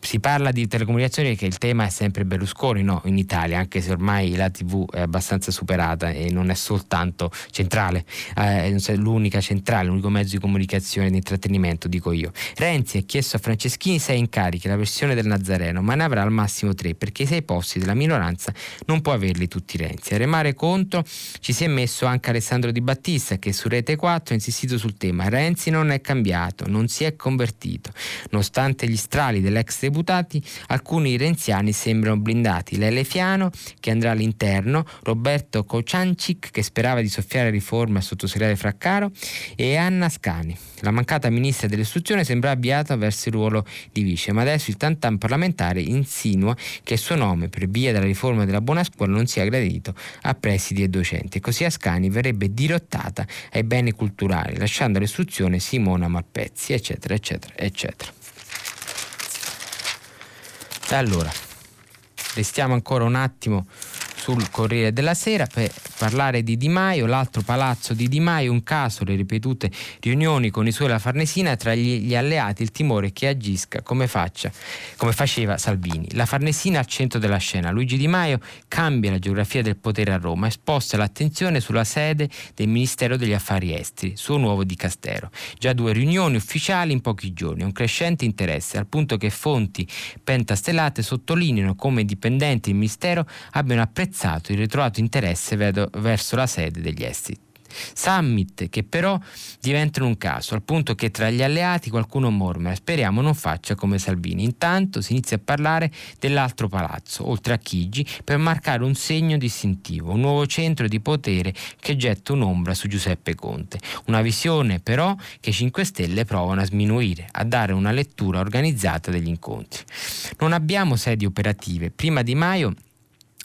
Si parla di telecomunicazioni perché il tema è sempre Berlusconi, no, in Italia, anche se ormai la TV è abbastanza superata e non è soltanto centrale, è l'unica centrale, l'unico mezzo di comunicazione e di intrattenimento, dico io. Renzi ha chiesto a Franceschini 6 incarichi, la versione del Nazareno, ma ne avrà al massimo 3 perché i 6 posti della minoranza non può averli tutti Renzi. A remare contro ci si è messo anche Alessandro Di Battista, che su Rete 4 ha insistito sul tema. Renzi non è cambiato, non si è convertito. Nonostante gli strali dell'ex deputati, alcuni renziani sembrano blindati. Lele Fiano, che andrà all'interno, Roberto Kociancic, che sperava di soffiare riforme al sottosegretario Fraccaro, e Anna Scani. La mancata ministra dell'istruzione sembra avviata verso il ruolo di vice, ma adesso il tantan parlamentare insinua che il suo nome, per via della riforma della buona scuola, non sia gradito a presidi e docenti. Così Ascani verrebbe dirottata ai beni culturali, lasciando all'istruzione Simona Malpezzi, eccetera, eccetera, eccetera. Allora, restiamo ancora un attimo sul Corriere della Sera per parlare di Di Maio, l'altro palazzo di Di Maio, un caso, le ripetute riunioni con i suoi e la Farnesina, tra gli alleati il timore che agisca come faceva Salvini. La Farnesina al centro della scena, Luigi Di Maio cambia la geografia del potere a Roma e sposta l'attenzione sulla sede del Ministero degli Affari Esteri, suo nuovo dicastero. Già 2 riunioni ufficiali in pochi giorni, un crescente interesse, al punto che fonti pentastellate sottolineano come dipendenti del Ministero abbiano apprezzato il ritrovato interesse verso la sede degli esteri. Summit che però diventano un caso, al punto che tra gli alleati qualcuno mormora: speriamo non faccia come Salvini. Intanto si inizia a parlare dell'altro palazzo, oltre a Chigi, per marcare un segno distintivo, un nuovo centro di potere che getta un'ombra su Giuseppe Conte. Una visione però che 5 Stelle provano a sminuire, a dare una lettura organizzata degli incontri. Non abbiamo sedi operative. Prima Di Maio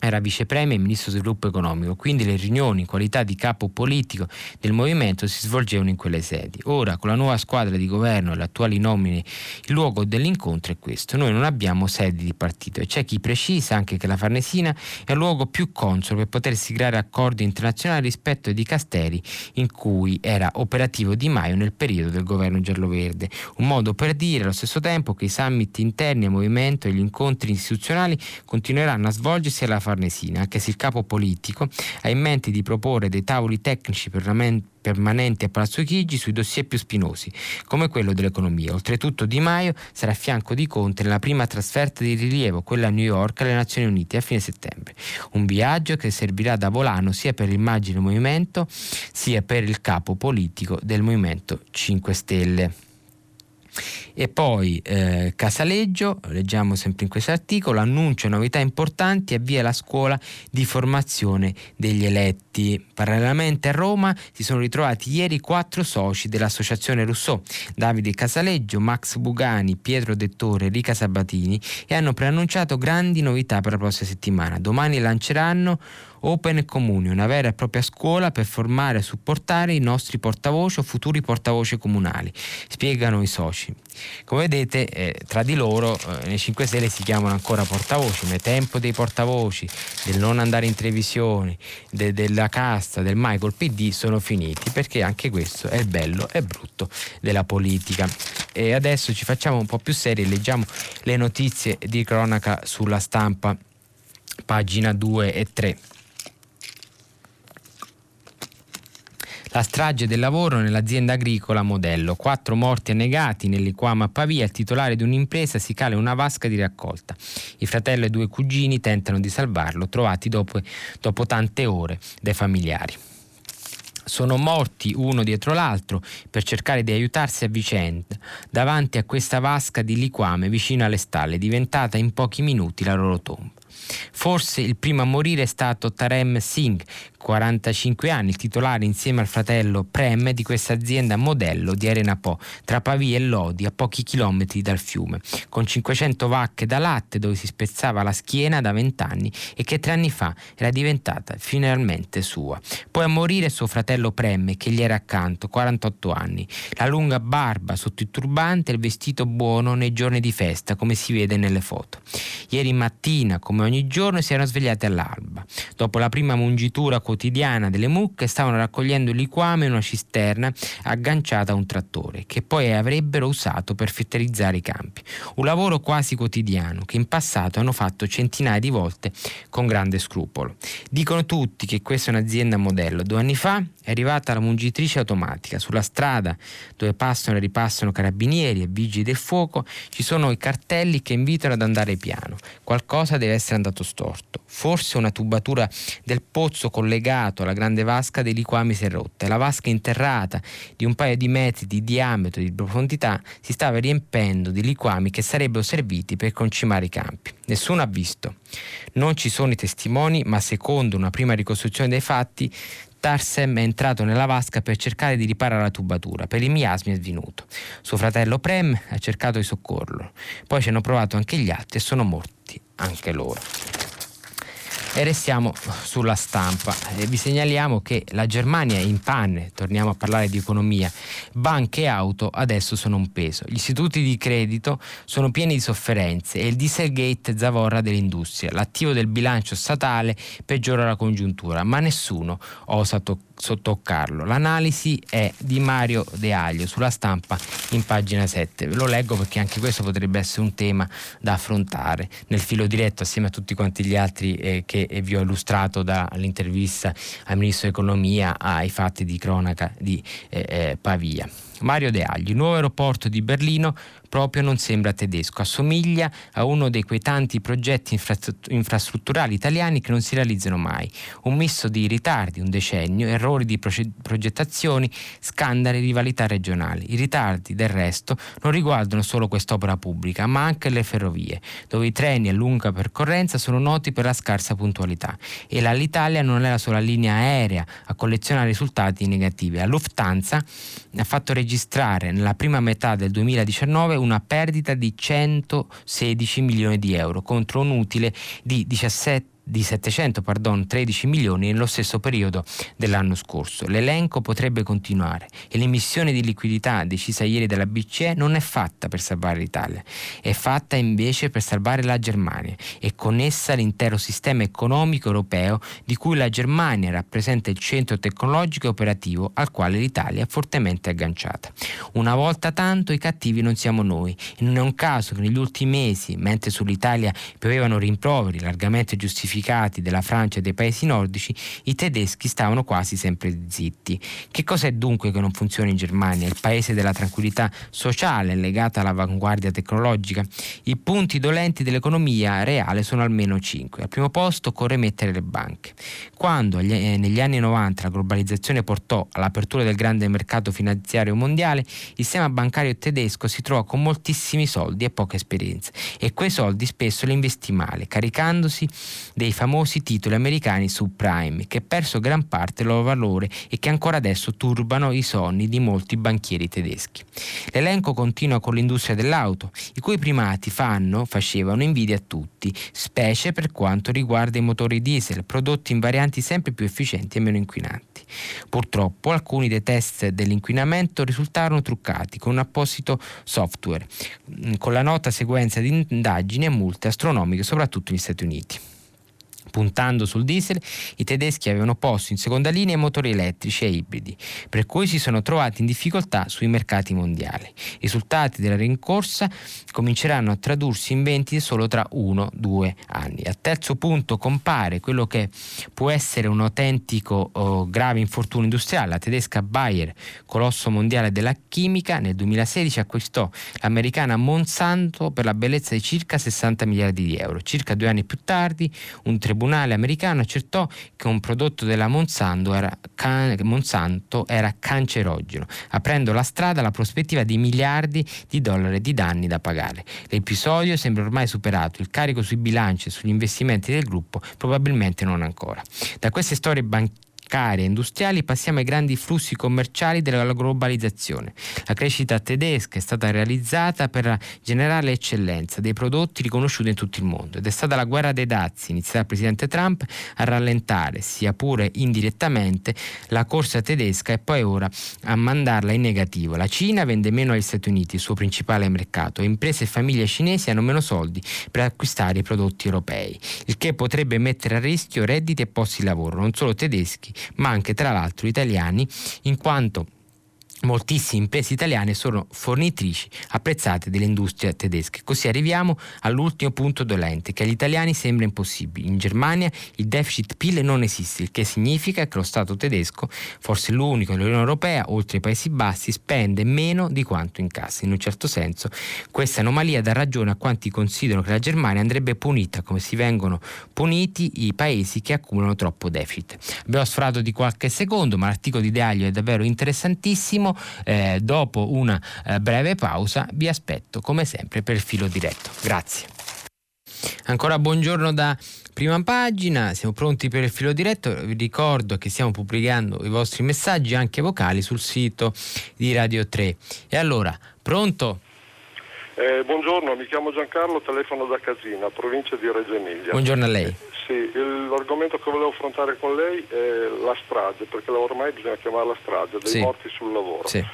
era vicepremio e ministro dello sviluppo economico, quindi le riunioni in qualità di capo politico del movimento si svolgevano in quelle sedi. Ora, con la nuova squadra di governo e le attuali nomine, il luogo dell'incontro è questo. Noi non abbiamo sedi di partito e c'è chi precisa anche che la Farnesina è il luogo più consono per potersi creare accordi internazionali rispetto ai dicasteri in cui era operativo Di Maio nel periodo del governo gialloverde. Un modo per dire allo stesso tempo che i summit interni al movimento e gli incontri istituzionali continueranno a svolgersi alla Farnesina, anche se il capo politico ha in mente di proporre dei tavoli tecnici permanenti a Palazzo Chigi sui dossier più spinosi, come quello dell'economia. Oltretutto Di Maio sarà a fianco di Conte nella prima trasferta di rilievo, quella a New York, alle Nazioni Unite a fine settembre. Un viaggio che servirà da volano sia per l'immagine del movimento, sia per il capo politico del Movimento 5 Stelle. E poi Casaleggio, leggiamo sempre in questo articolo, annuncia novità importanti, avvia la scuola di formazione degli eletti. Parallelamente a Roma si sono ritrovati ieri 4 soci dell'associazione Rousseau: Davide Casaleggio, Max Bugani, Pietro Dettore, Rica Sabatini, e hanno preannunciato grandi novità per la prossima settimana. Domani lanceranno Open Comune, una vera e propria scuola per formare e supportare i nostri portavoce o futuri portavoce comunali, spiegano i soci. Come vedete, tra di loro nei 5 Stelle si chiamano ancora portavoci, ma è tempo dei portavoci, del non andare in televisione, della casta, del Michael PD sono finiti, perché anche questo è il bello e brutto della politica. E adesso ci facciamo un po' più seri e leggiamo le notizie di cronaca sulla Stampa, pagina 2 e 3. La strage del lavoro nell'azienda agricola modello. 4 morti annegati nell'Equama a Pavia. Il titolare di un'impresa si cala in una vasca di raccolta. Il fratello e 2 cugini tentano di salvarlo, trovati dopo tante ore dai familiari. Sono morti uno dietro l'altro per cercare di aiutarsi a vicenda davanti a questa vasca di liquame vicino alle stalle, diventata in pochi minuti la loro tomba. Forse il primo a morire è stato Prem Singh, 45 anni, il titolare insieme al fratello Prem di questa azienda modello di Arenapò, tra Pavia e Lodi, a pochi chilometri dal fiume, con 500 vacche da latte, dove si spezzava la schiena da 20 anni e che 3 anni fa era diventata finalmente sua. Poi a morire suo fratello Prem, che gli era accanto, 48 anni, la lunga barba sotto il turbante e il vestito buono nei giorni di festa, come si vede nelle foto. Ieri mattina, come ogni giorno, si erano svegliati all'alba. Dopo la prima mungitura quotidiana delle mucche, stavano raccogliendo il liquame in una cisterna agganciata a un trattore, che poi avrebbero usato per fertilizzare i campi. Un lavoro quasi quotidiano che in passato hanno fatto centinaia di volte con grande scrupolo. Dicono tutti che questa è un'azienda modello. 2 anni fa è arrivata la mungitrice automatica. Sulla strada dove passano e ripassano carabinieri e vigili del fuoco ci sono i cartelli che invitano ad andare piano. Qualcosa deve essere andato storto. Forse una tubatura del pozzo collegato alla grande vasca dei liquami si è rotta. La vasca interrata di un paio di metri di diametro e di profondità si stava riempendo di liquami che sarebbero serviti per concimare i campi. Nessuno ha visto. Non ci sono i testimoni, ma secondo una prima ricostruzione dei fatti Tarsem è entrato nella vasca per cercare di riparare la tubatura, per i miasmi è svenuto. Suo fratello Prem ha cercato di soccorrerlo. Poi ci hanno provato anche gli altri e sono morti anche loro. E restiamo sulla stampa. Vi segnaliamo che la Germania è in panne, torniamo a parlare di economia. Banche e auto adesso sono un peso. Gli istituti di credito sono pieni di sofferenze e il Dieselgate zavorra dell'industria. L'attivo del bilancio statale peggiora la congiuntura, ma nessuno osa sottoccarlo. L'analisi è di Mario De Aglio sulla stampa in pagina 7. Ve lo leggo perché anche questo potrebbe essere un tema da affrontare nel filo diretto assieme a tutti quanti gli altri che vi ho illustrato, dall'intervista al ministro dell'economia ai fatti di cronaca di Pavia. Mario De Aglio, il nuovo aeroporto di Berlino proprio non sembra tedesco, assomiglia a uno dei quei tanti progetti infrastrutturali italiani che non si realizzano mai. Un misto di ritardi, un decennio, errori di progettazioni, scandali, rivalità regionali. I ritardi del resto non riguardano solo quest'opera pubblica, ma anche le ferrovie, dove i treni a lunga percorrenza sono noti per la scarsa puntualità. E l'Italia non è la sola linea aerea a collezionare risultati negativi. La Lufthansa ha fatto registrare nella prima metà del 2019 una perdita di 116 milioni di euro contro un utile di 713 milioni nello stesso periodo dell'anno scorso. L'elenco potrebbe continuare e l'emissione di liquidità decisa ieri dalla BCE non è fatta per salvare l'Italia, è fatta invece per salvare la Germania e con essa l'intero sistema economico europeo, di cui la Germania rappresenta il centro tecnologico e operativo al quale l'Italia è fortemente agganciata. Una volta tanto i cattivi non siamo noi e non è un caso che negli ultimi mesi, mentre sull'Italia piovevano rimproveri largamente giustificati della Francia e dei paesi nordici, i tedeschi stavano quasi sempre zitti. Che cos'è dunque che non funziona in Germania, il paese della tranquillità sociale legata all'avanguardia tecnologica? I punti dolenti dell'economia reale sono almeno 5. Al primo posto occorre mettere le banche. Quando negli anni 90 la globalizzazione portò all'apertura del grande mercato finanziario mondiale, il sistema bancario tedesco si trovò con moltissimi soldi e poca esperienza, e quei soldi spesso li investì male, caricandosi dei famosi titoli americani subprime, che perso gran parte del loro valore e che ancora adesso turbano i sonni di molti banchieri tedeschi. L'elenco continua con l'industria dell'auto, i cui primati facevano invidia a tutti, specie per quanto riguarda i motori diesel, prodotti in varianti sempre più efficienti e meno inquinanti. Purtroppo alcuni dei test dell'inquinamento risultarono truccati con un apposito software, con la nota sequenza di indagini e multe astronomiche, soprattutto negli Stati Uniti. Puntando sul diesel, i tedeschi avevano posto in seconda linea i motori elettrici e ibridi, per cui si sono trovati in difficoltà sui mercati mondiali. I risultati della rincorsa cominceranno a tradursi in vendite solo tra 1-2 anni. Al terzo punto compare quello che può essere un autentico grave infortunio industriale. La tedesca Bayer, colosso mondiale della chimica, nel 2016 acquistò l'americana Monsanto per la bellezza di circa 60 miliardi di euro. Circa 2 anni più tardi, un tribunale americano accertò che un prodotto della Monsanto era cancerogeno, aprendo la strada alla prospettiva di miliardi di dollari di danni da pagare. L'episodio sembra ormai superato, il carico sui bilanci e sugli investimenti del gruppo probabilmente non ancora. Da queste storie bancarie e industriali passiamo ai grandi flussi commerciali della globalizzazione. La crescita tedesca è stata realizzata per la generale eccellenza dei prodotti riconosciuti in tutto il mondo, ed è stata la guerra dei dazi iniziata dal presidente Trump a rallentare, sia pure indirettamente, la corsa tedesca e poi ora a mandarla in negativo. La Cina vende meno agli Stati Uniti, il suo principale mercato, e imprese e famiglie cinesi hanno meno soldi per acquistare i prodotti europei, il che potrebbe mettere a rischio redditi e posti di lavoro, non solo tedeschi ma anche tra l'altro italiani, in quanto moltissime imprese italiane sono fornitrici apprezzate dell'industria tedesca. Così arriviamo all'ultimo punto dolente, che agli italiani sembra impossibile. In Germania il deficit PIL non esiste, il che significa che lo Stato tedesco, forse l'unico nell'Unione Europea, oltre ai Paesi Bassi, spende meno di quanto incassa. In un certo senso questa anomalia dà ragione a quanti considerano che la Germania andrebbe punita, come si vengono puniti i paesi che accumulano troppo deficit. Abbiamo sforato di qualche secondo, ma l'articolo di De Aglio è davvero interessantissimo. Dopo una breve pausa vi aspetto come sempre per filo diretto. Grazie. Ancora buongiorno da Prima Pagina, siamo pronti per il filo diretto. Vi ricordo che stiamo pubblicando i vostri messaggi anche vocali sul sito di Radio 3. E allora, pronto? Buongiorno, mi chiamo Giancarlo, telefono da Casina, provincia di Reggio Emilia. Buongiorno a lei. Sì, l'argomento che volevo affrontare con lei è la strage, perché ormai bisogna chiamarla strage, dei morti sul lavoro. Sì.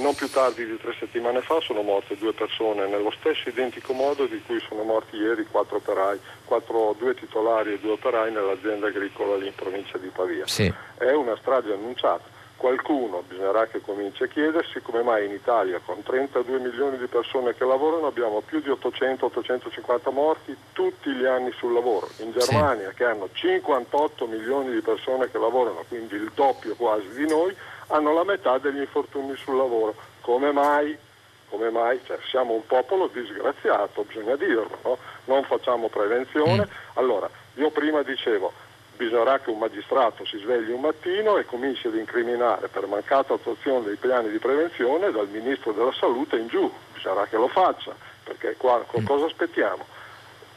Non più tardi di 3 settimane fa sono morte 2 persone nello stesso identico modo di cui sono morti ieri 4 operai, 2 titolari e 2 operai nell'azienda agricola lì in provincia di Pavia. Sì. È una strage annunciata. Qualcuno bisognerà che cominci a chiedersi come mai in Italia, con 32 milioni di persone che lavorano, abbiamo più di 800-850 morti tutti gli anni sul lavoro. In Germania, che hanno 58 milioni di persone che lavorano, quindi il doppio quasi di noi, hanno la metà degli infortuni sul lavoro. Come mai? Come mai? Cioè, siamo un popolo disgraziato, bisogna dirlo, no? Non facciamo prevenzione. Allora, io prima dicevo... Bisognerà che un magistrato si svegli un mattino e cominci ad incriminare per mancata attuazione dei piani di prevenzione dal Ministro della Salute in giù. Bisognerà che lo faccia, perché qua cosa aspettiamo?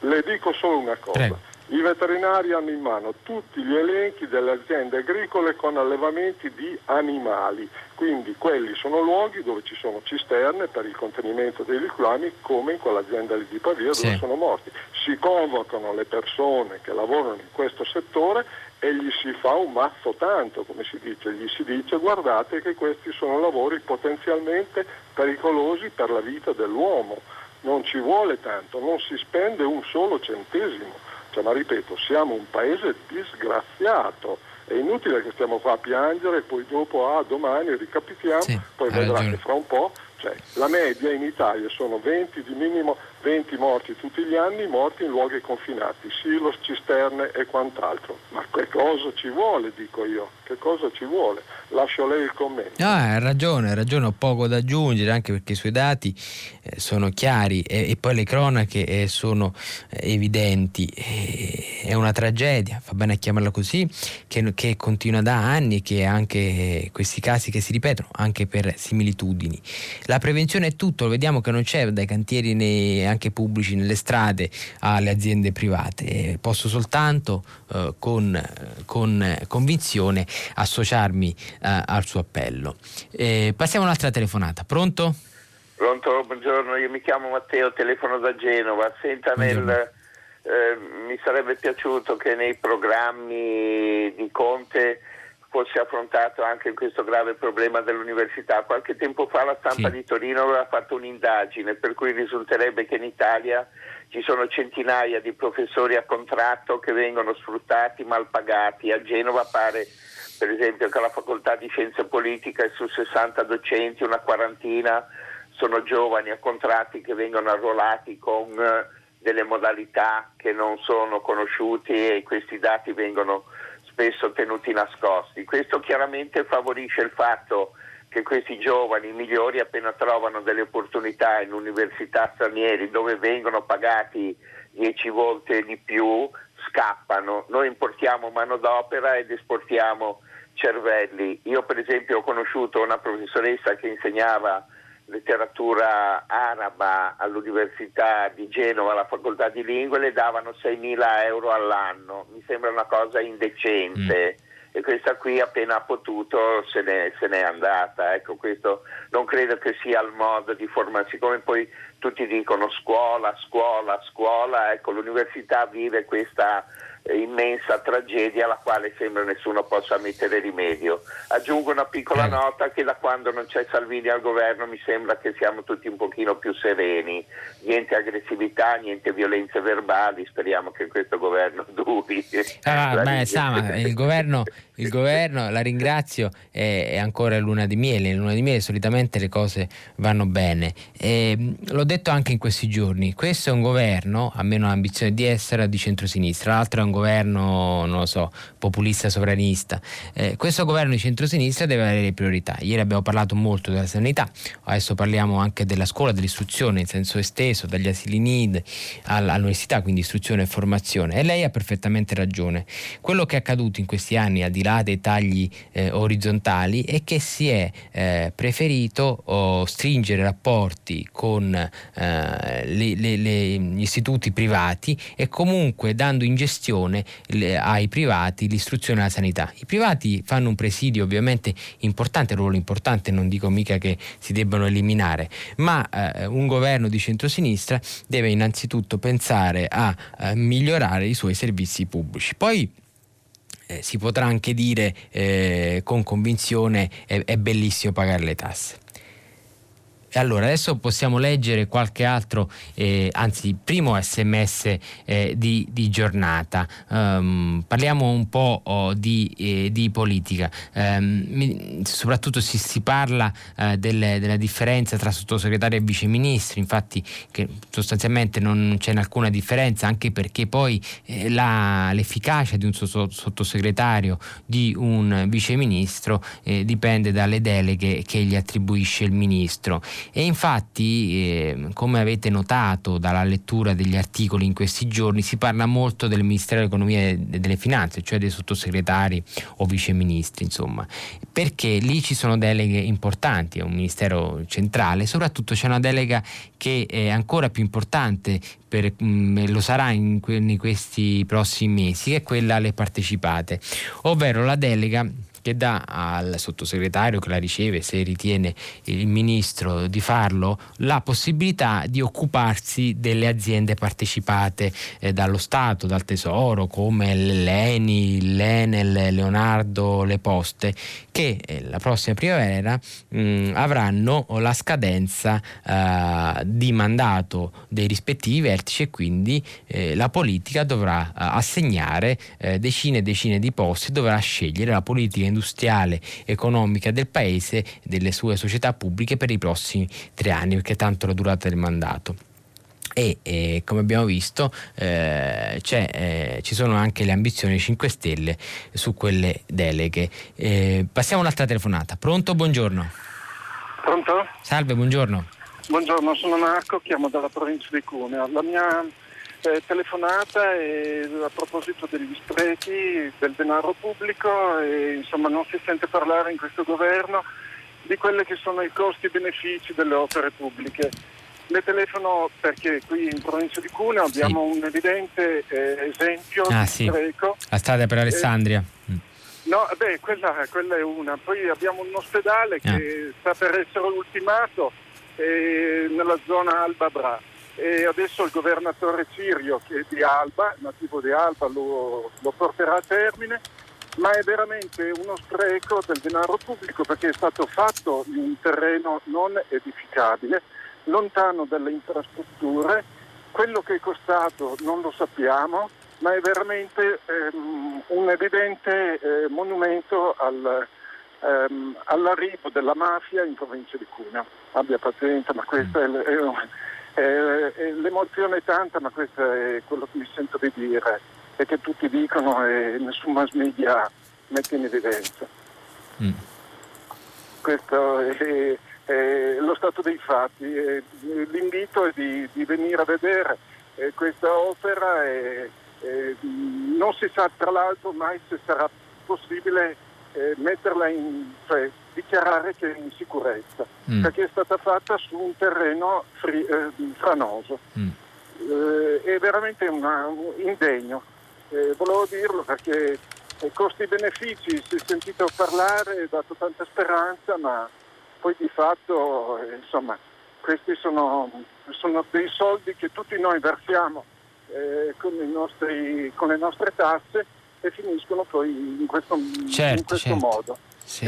Le dico solo una cosa. Prego. I veterinari hanno in mano tutti gli elenchi delle aziende agricole con allevamenti di animali, quindi quelli sono luoghi dove ci sono cisterne per il contenimento dei liquami, come in quell'azienda di Pavia dove sono morti. Si convocano le persone che lavorano in questo settore e gli si fa un mazzo tanto, come si dice, gli si dice guardate che questi sono lavori potenzialmente pericolosi per la vita dell'uomo, non ci vuole tanto, non si spende un solo centesimo. Cioè, ma ripeto, siamo un paese disgraziato, è inutile che stiamo qua a piangere e poi dopo domani ricapitiamo, poi vedrà che fra un po', cioè, la media in Italia sono 20 di minimo, 20 morti tutti gli anni, morti in luoghi confinati, silos, cisterne e quant'altro. Ma che cosa ci vuole, dico io, che cosa ci vuole? Lascio a lei il commento. Ah, ha ragione, ho poco da aggiungere, anche perché i suoi dati sono chiari e poi le cronache sono evidenti. È una tragedia, fa bene a chiamarla così, che continua da anni, che anche questi casi che si ripetono, anche per similitudini. La prevenzione è tutto, lo vediamo che non c'è, dai cantieri anche pubblici, nelle strade, alle aziende private. Posso soltanto con convinzione associarmi al suo appello. Passiamo a un'altra telefonata. Pronto? Pronto, buongiorno, io mi chiamo Matteo, telefono da Genova. Senta, mi sarebbe piaciuto che nei programmi di Conte fosse affrontato anche questo grave problema dell'università. Qualche tempo fa la stampa di Torino aveva fatto un'indagine per cui risulterebbe che in Italia ci sono centinaia di professori a contratto che vengono sfruttati, mal pagati. A Genova pare per esempio che alla facoltà di scienze politiche su 60 docenti una quarantina sono giovani a contratti che vengono arruolati con delle modalità che non sono conosciuti e questi dati vengono spesso tenuti nascosti. Questo chiaramente favorisce il fatto che questi giovani migliori, appena trovano delle opportunità in università stranieri dove vengono pagati 10 volte di più, scappano. Noi importiamo manodopera ed esportiamo cervelli. Io per esempio ho conosciuto una professoressa che insegnava letteratura araba all'Università di Genova, alla facoltà di lingue, le davano 6.000 euro all'anno, mi sembra una cosa indecente e questa qui appena ha potuto se n'è andata. Ecco, questo non credo che sia il modo di formarsi, come poi tutti dicono scuola, ecco l'università vive questa immensa tragedia alla quale sembra nessuno possa mettere rimedio. Aggiungo una piccola nota che da quando non c'è Salvini al governo mi sembra che siamo tutti un pochino più sereni, niente aggressività, niente violenze verbali, speriamo che questo governo duri. Il governo, la ringrazio, è ancora luna di miele, solitamente le cose vanno bene e, l'ho detto anche in questi giorni, questo è un governo, almeno l'ambizione di essere, di centrosinistra, l'altro è un governo, non lo so, populista, sovranista. Questo governo di centrosinistra deve avere le priorità. Ieri abbiamo parlato molto della sanità, adesso parliamo anche della scuola, dell'istruzione in senso esteso, dagli asili NID all'università, quindi istruzione e formazione, e lei ha perfettamente ragione. Quello che è accaduto in questi anni, al di là dei tagli orizzontali, è che si è preferito stringere rapporti con gli istituti privati e comunque dando in gestione attenzione ai privati, l'istruzione e la sanità. I privati fanno un presidio ovviamente importante, ruolo importante, non dico mica che si debbano eliminare, ma un governo di centrosinistra deve innanzitutto pensare a migliorare i suoi servizi pubblici. Poi si potrà anche dire con convinzione è bellissimo pagare le tasse. Allora, adesso possiamo leggere qualche altro, anzi, primo sms di giornata. Parliamo un po' di politica. Soprattutto si parla della differenza tra sottosegretario e viceministri, infatti che sostanzialmente non c'è alcuna differenza, anche perché poi l'efficacia di un sottosegretario, di un viceministro, dipende dalle deleghe che gli attribuisce il ministro. E infatti, come avete notato dalla lettura degli articoli in questi giorni, si parla molto del Ministero dell'Economia e delle Finanze, cioè dei sottosegretari o viceministri, insomma, perché lì ci sono deleghe importanti, è un ministero centrale, soprattutto c'è una delega che è ancora più importante, lo sarà in questi prossimi mesi, che è quella alle partecipate, ovvero la delega che dà al sottosegretario che la riceve, se ritiene il ministro di farlo, la possibilità di occuparsi delle aziende partecipate dallo Stato, dal Tesoro, come l'ENI, l'Enel, Leonardo, le Poste, che la prossima primavera avranno la scadenza di mandato dei rispettivi vertici, e quindi la politica dovrà assegnare decine e decine di posti, dovrà scegliere la politica industriale, economica del paese, delle sue società pubbliche per i prossimi 3 anni, perché tanto la durata del mandato. E come abbiamo visto ci sono anche le ambizioni 5 Stelle su quelle deleghe. Passiamo un'altra telefonata. Pronto? Buongiorno. Pronto? Salve, buongiorno. Buongiorno, sono Marco, chiamo dalla provincia di Cuneo. La mia telefonata a proposito degli sprechi del denaro pubblico, e insomma non si sente parlare in questo governo di quelli che sono i costi e benefici delle opere pubbliche. Le telefono perché qui in provincia di Cuneo abbiamo un evidente esempio di spreco. La strada per Alessandria. No, beh, quella è una. Poi abbiamo un ospedale che sta per essere ultimato nella zona Alba Bra. E adesso il governatore Cirio, che è di Alba, nativo di Alba, lo porterà a termine, ma è veramente uno spreco del denaro pubblico, perché è stato fatto in un terreno non edificabile, lontano dalle infrastrutture. Quello che è costato non lo sappiamo, ma è veramente un evidente monumento all'arrivo della mafia in provincia di Cuneo. Abbia pazienza, ma questa l'emozione è tanta, ma questo è quello che mi sento di dire e che tutti dicono e nessun mass media mette in evidenza. Questo è lo stato dei fatti. L'invito è di venire a vedere questa opera e non si sa tra l'altro mai se sarà possibile metterla dichiarare che è in sicurezza, perché è stata fatta su un terreno franoso. È veramente indegno. Volevo dirlo perché costi e benefici si è sentito parlare, è dato tanta speranza, ma poi di fatto questi sono dei soldi che tutti noi versiamo con le nostre tasse, e finiscono poi in questo modo. Sì.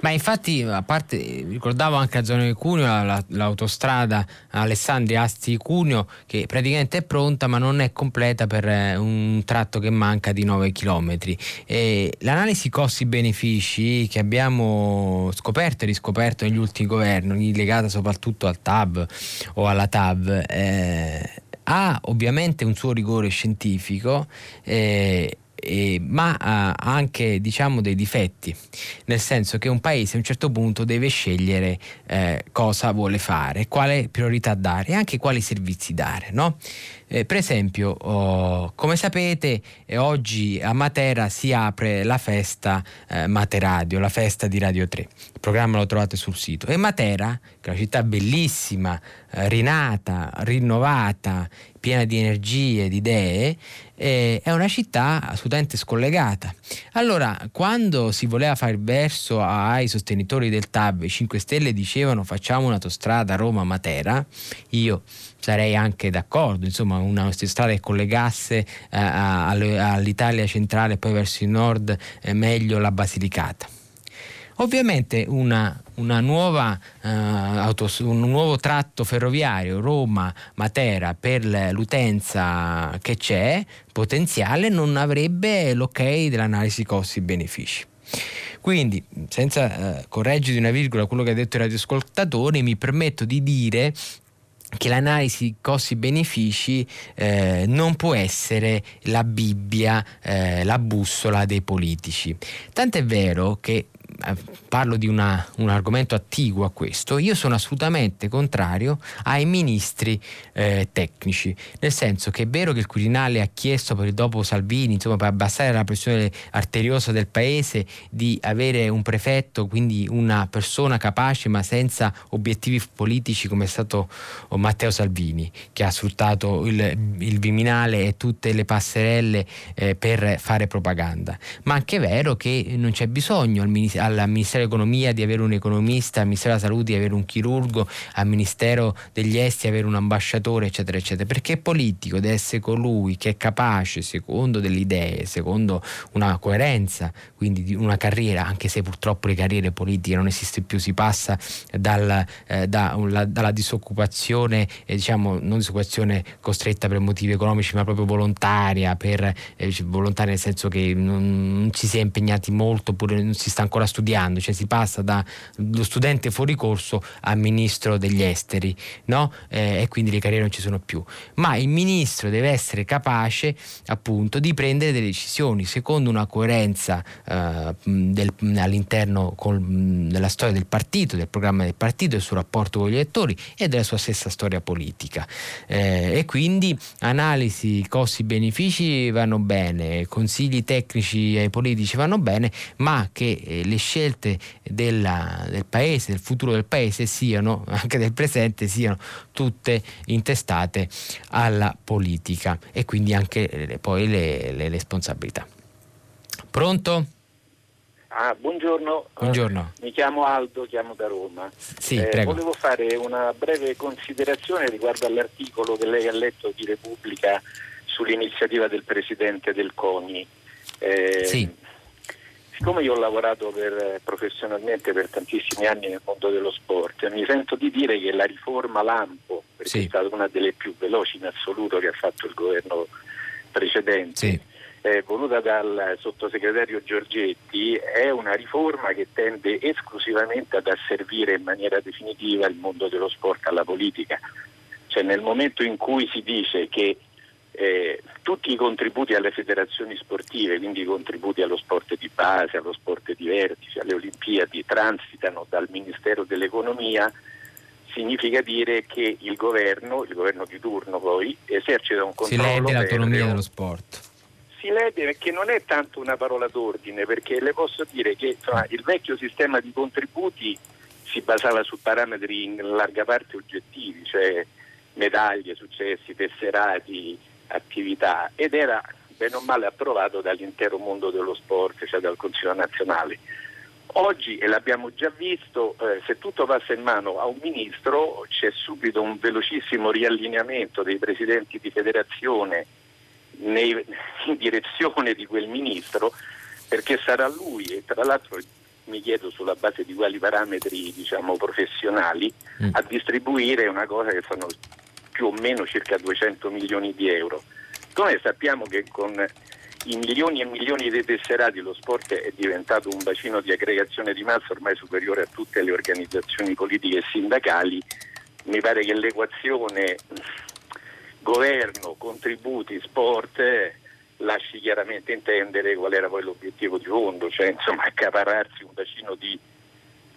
Ma infatti, a parte, ricordavo anche a zona di Cuneo l'autostrada Alessandria-Asti-Cuneo, che praticamente è pronta ma non è completa per un tratto che manca di 9 chilometri. L'analisi costi-benefici che abbiamo scoperto e riscoperto negli ultimi governi, legata soprattutto al TAV o alla TAV, ha ovviamente un suo rigore scientifico, ma ha anche, dei difetti, nel senso che un paese a un certo punto deve scegliere cosa vuole fare, quale priorità dare e anche quali servizi dare, no? Per esempio, come sapete, oggi a Matera si apre la festa Materadio, la festa di Radio 3. Il programma lo trovate sul sito. E Matera, che è una città bellissima, rinata, rinnovata, piena di energie, di idee, è una città assolutamente scollegata. Allora, quando si voleva fare il verso ai sostenitori del TAV, i 5 Stelle dicevano facciamo un'autostrada Roma-Matera, io sarei anche d'accordo, insomma, un'autostrada che collegasse all'Italia centrale e poi verso il nord, meglio la Basilicata. Ovviamente una nuova un nuovo tratto ferroviario Roma-Matera per l'utenza che c'è potenziale non avrebbe l'ok dell'analisi costi-benefici. Quindi, senza correggere di una virgola quello che ha detto i radioascoltatori, mi permetto di dire che l'analisi costi-benefici non può essere la Bibbia, la bussola dei politici. Tant'è vero che parlo di un argomento attiguo a questo, io sono assolutamente contrario ai ministri tecnici, nel senso che è vero che il Quirinale ha chiesto per il dopo Salvini, insomma, per abbassare la pressione arteriosa del paese, di avere un prefetto, quindi una persona capace ma senza obiettivi politici, come è stato Matteo Salvini, che ha sfruttato il Viminale e tutte le passerelle per fare propaganda. Ma anche è vero che non c'è bisogno al Ministero dell'Economia di avere un economista, al Ministero della Salute di avere un chirurgo, al Ministero degli Esteri di avere un ambasciatore, eccetera eccetera, perché politico deve essere colui che è capace, secondo delle idee, secondo una coerenza, quindi di una carriera, anche se purtroppo le carriere politiche non esiste più, si passa dalla disoccupazione, diciamo non disoccupazione costretta per motivi economici ma proprio volontaria, volontaria nel senso che non ci si è impegnati molto oppure non si sta ancora studiando, cioè si passa dallo studente fuori corso al ministro degli esteri, no? E quindi le carriere non ci sono più, ma il ministro deve essere capace appunto di prendere delle decisioni secondo una coerenza all'interno della storia del partito, del programma del partito, del suo rapporto con gli elettori e della sua stessa storia politica, e quindi analisi costi-benefici vanno bene, consigli tecnici ai politici vanno bene, ma che le scelte del paese, del futuro del paese siano, anche del presente, siano tutte intestate alla politica e quindi anche poi le responsabilità. Pronto? Buongiorno. Buongiorno. Mi chiamo Aldo, chiamo da Roma. Sì, prego. Volevo fare una breve considerazione riguardo all'articolo che lei ha letto di Repubblica sull'iniziativa del presidente del CONI. Sì. Siccome io ho lavorato professionalmente per tantissimi anni nel mondo dello sport, mi sento di dire che la riforma Lampo, perché sì, è stata una delle più veloci in assoluto che ha fatto il governo precedente, sì, voluta dal sottosegretario Giorgetti, è una riforma che tende esclusivamente ad asservire in maniera definitiva il mondo dello sport alla politica. Cioè, nel momento in cui si dice che tutti i contributi alle federazioni sportive, quindi i contributi allo sport di base, allo sport di vertice, alle Olimpiadi, transitano dal Ministero dell'Economia, significa dire che il governo di turno poi esercita un controllo. Si lede l'autonomia dello sport. Si lede, perché non è tanto una parola d'ordine, perché le posso dire che il vecchio sistema di contributi si basava su parametri in larga parte oggettivi, cioè medaglie, successi, tesserati, attività, ed era bene o male approvato dall'intero mondo dello sport, cioè dal Consiglio nazionale. Oggi, e l'abbiamo già visto, se tutto passa in mano a un ministro c'è subito un velocissimo riallineamento dei presidenti di federazione in direzione di quel ministro, perché sarà lui, e tra l'altro mi chiedo sulla base di quali parametri, diciamo, professionali, a distribuire una cosa che sono più o meno circa 200 milioni di euro. Noi sappiamo che con i milioni e milioni di tesserati lo sport è diventato un bacino di aggregazione di massa ormai superiore a tutte le organizzazioni politiche e sindacali. Mi pare che l'equazione governo, contributi, sport lasci chiaramente intendere qual era poi l'obiettivo di fondo, cioè, insomma, accaparrarsi un bacino di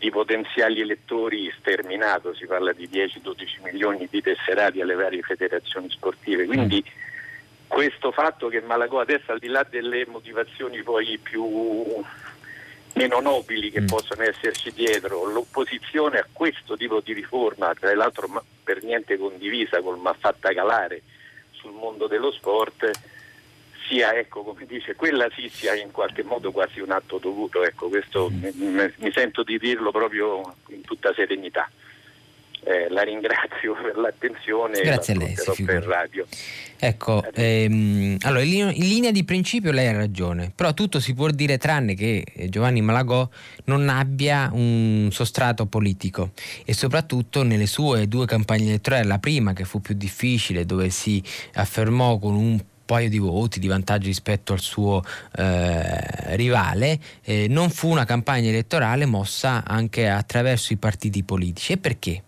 di potenziali elettori sterminato, si parla di 10-12 milioni di tesserati alle varie federazioni sportive, quindi questo fatto che Malagò adesso, al di là delle motivazioni poi più meno nobili che possono esserci dietro, l'opposizione a questo tipo di riforma, tra l'altro per niente condivisa, ma fatta calare sul mondo dello sport, sia, ecco, come dice, quella sì sia in qualche modo quasi un atto dovuto, ecco, questo mi sento di dirlo proprio in tutta serenità. La ringrazio per l'attenzione. Grazie a lei. Per radio. Ecco, allora in linea di principio lei ha ragione, però tutto si può dire tranne che Giovanni Malagò non abbia un sostrato politico, e soprattutto nelle sue due campagne elettorali, la prima che fu più difficile, dove si affermò con un paio di voti di vantaggio rispetto al suo rivale, non fu una campagna elettorale mossa anche attraverso i partiti politici. E perché?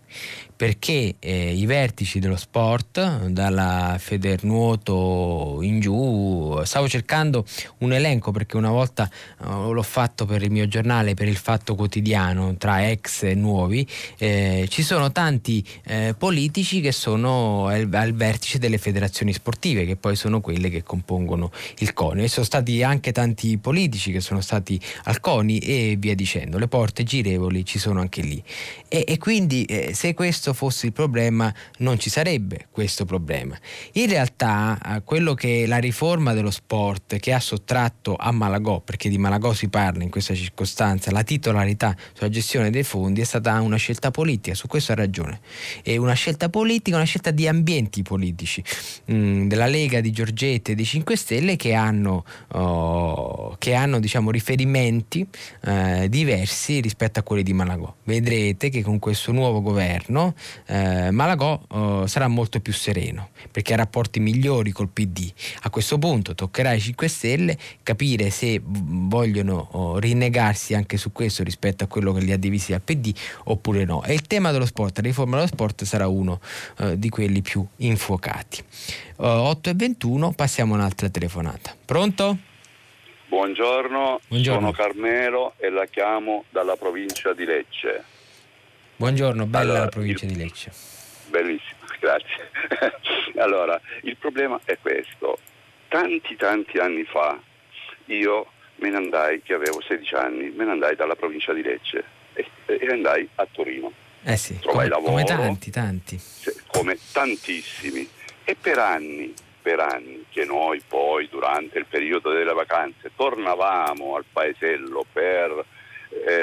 Perché i vertici dello sport, dalla Federnuoto in giù, stavo cercando un elenco perché una volta l'ho fatto per il mio giornale, per il Fatto Quotidiano, tra ex e nuovi, ci sono tanti politici che sono al vertice delle federazioni sportive, che poi sono quelle che compongono il CONI, e sono stati anche tanti politici che sono stati al CONI e via dicendo, le porte girevoli ci sono anche lì, e quindi se questo fosse il problema non ci sarebbe questo problema. In realtà quello che la riforma dello sport che ha sottratto a Malagò, perché di Malagò si parla in questa circostanza, la titolarità sulla gestione dei fondi, è stata una scelta politica, su questo ha ragione, è una scelta politica, una scelta di ambienti politici, della Lega, di Giorgetti e dei 5 Stelle che hanno diciamo riferimenti diversi rispetto a quelli di Malagò. Vedrete che con questo nuovo governo Malagò sarà molto più sereno, perché ha rapporti migliori col PD. A questo punto toccherà ai 5 Stelle capire se vogliono rinnegarsi anche su questo rispetto a quello che li ha divisi dal PD oppure no, e il tema dello sport, la riforma dello sport, sarà uno di quelli più infuocati. 8:21, passiamo a un'altra telefonata. Pronto? Buongiorno, sono Carmelo e la chiamo dalla provincia di Lecce. Buongiorno, bella allora, la provincia di Lecce. Bellissimo, grazie. Allora, il problema è questo. Tanti anni fa io me ne andai, che avevo 16 anni, me ne andai dalla provincia di Lecce e andai a Torino. Sì, trovai lavoro. Come tanti. Come tantissimi. E per anni, che noi poi durante il periodo delle vacanze tornavamo al paesello per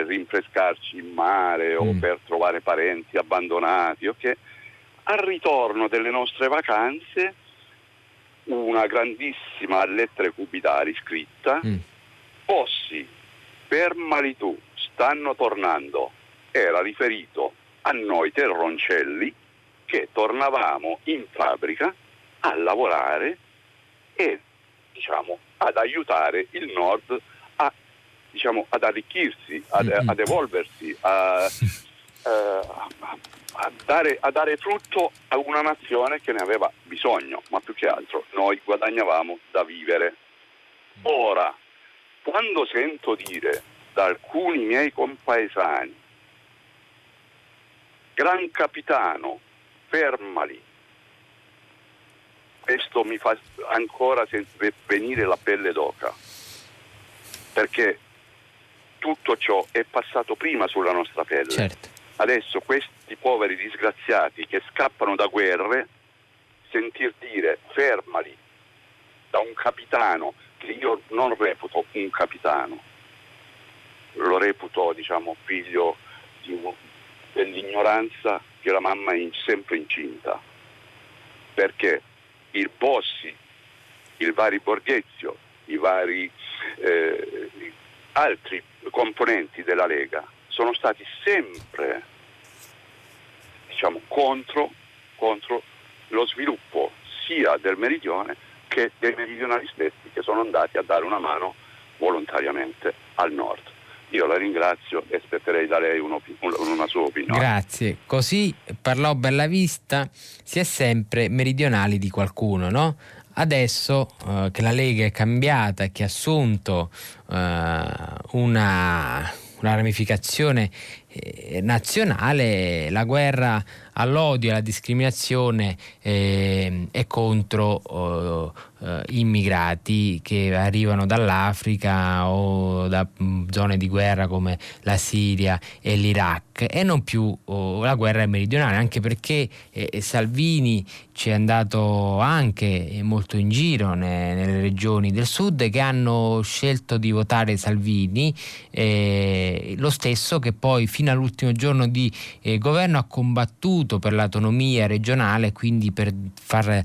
rinfrescarci in mare o per trovare parenti abbandonati, okay? Al ritorno delle nostre vacanze una grandissima lettera cubitale scritta Bossi per Maritù stanno tornando, era riferito a noi terroncelli che tornavamo in fabbrica a lavorare e diciamo ad aiutare il nord, diciamo ad arricchirsi, ad evolversi, a dare frutto a una nazione che ne aveva bisogno, ma più che altro noi guadagnavamo da vivere. Ora, quando sento dire da alcuni miei compaesani Gran Capitano, fermali, questo mi fa ancora venire la pelle d'oca, perché tutto ciò è passato prima sulla nostra pelle. Certo. Adesso questi poveri disgraziati che scappano da guerre, sentir dire fermali da un capitano, che io non reputo un capitano, lo reputo diciamo figlio dell'ignoranza che la mamma è sempre incinta, perché il Bossi, il vari Borghezio, i vari altri componenti della Lega sono stati sempre diciamo contro lo sviluppo sia del meridione che dei meridionali stessi, che sono andati a dare una mano volontariamente al nord. Io la ringrazio e aspetterei da lei una sua opinione. Grazie. Così parlò Bellavista, si è sempre meridionali di qualcuno, no? Adesso che la Lega è cambiata e che ha assunto una una ramificazione nazionale. La guerra all'odio e alla discriminazione è contro immigrati che arrivano dall'Africa o da zone di guerra come la Siria e l'Iraq, e non più la guerra è meridionale, anche perché Salvini ci è andato anche molto in giro nelle regioni del sud che hanno scelto di votare Salvini, lo stesso che poi fino all'ultimo giorno di governo ha combattuto per l'autonomia regionale, quindi per far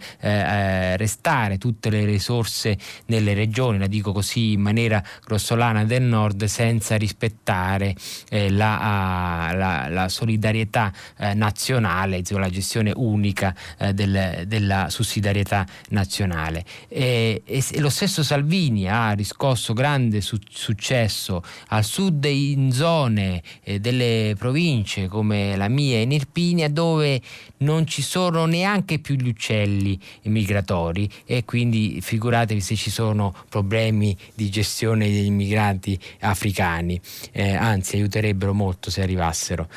restare tutte le risorse nelle regioni, la dico così in maniera grossolana, del nord, senza rispettare la solidarietà nazionale, cioè la gestione unica della sussidiarietà nazionale. E lo stesso Salvini ha riscosso grande successo al sud, in zone delle province come la mia in Irpinia, dove non ci sono neanche più gli uccelli migratori, e quindi figuratevi se ci sono problemi di gestione degli immigrati africani, anzi aiuterebbero molto se arrivassero.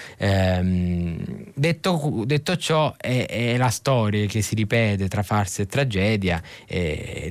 Detto ciò, è la storia che si ripete tra farsa e tragedia,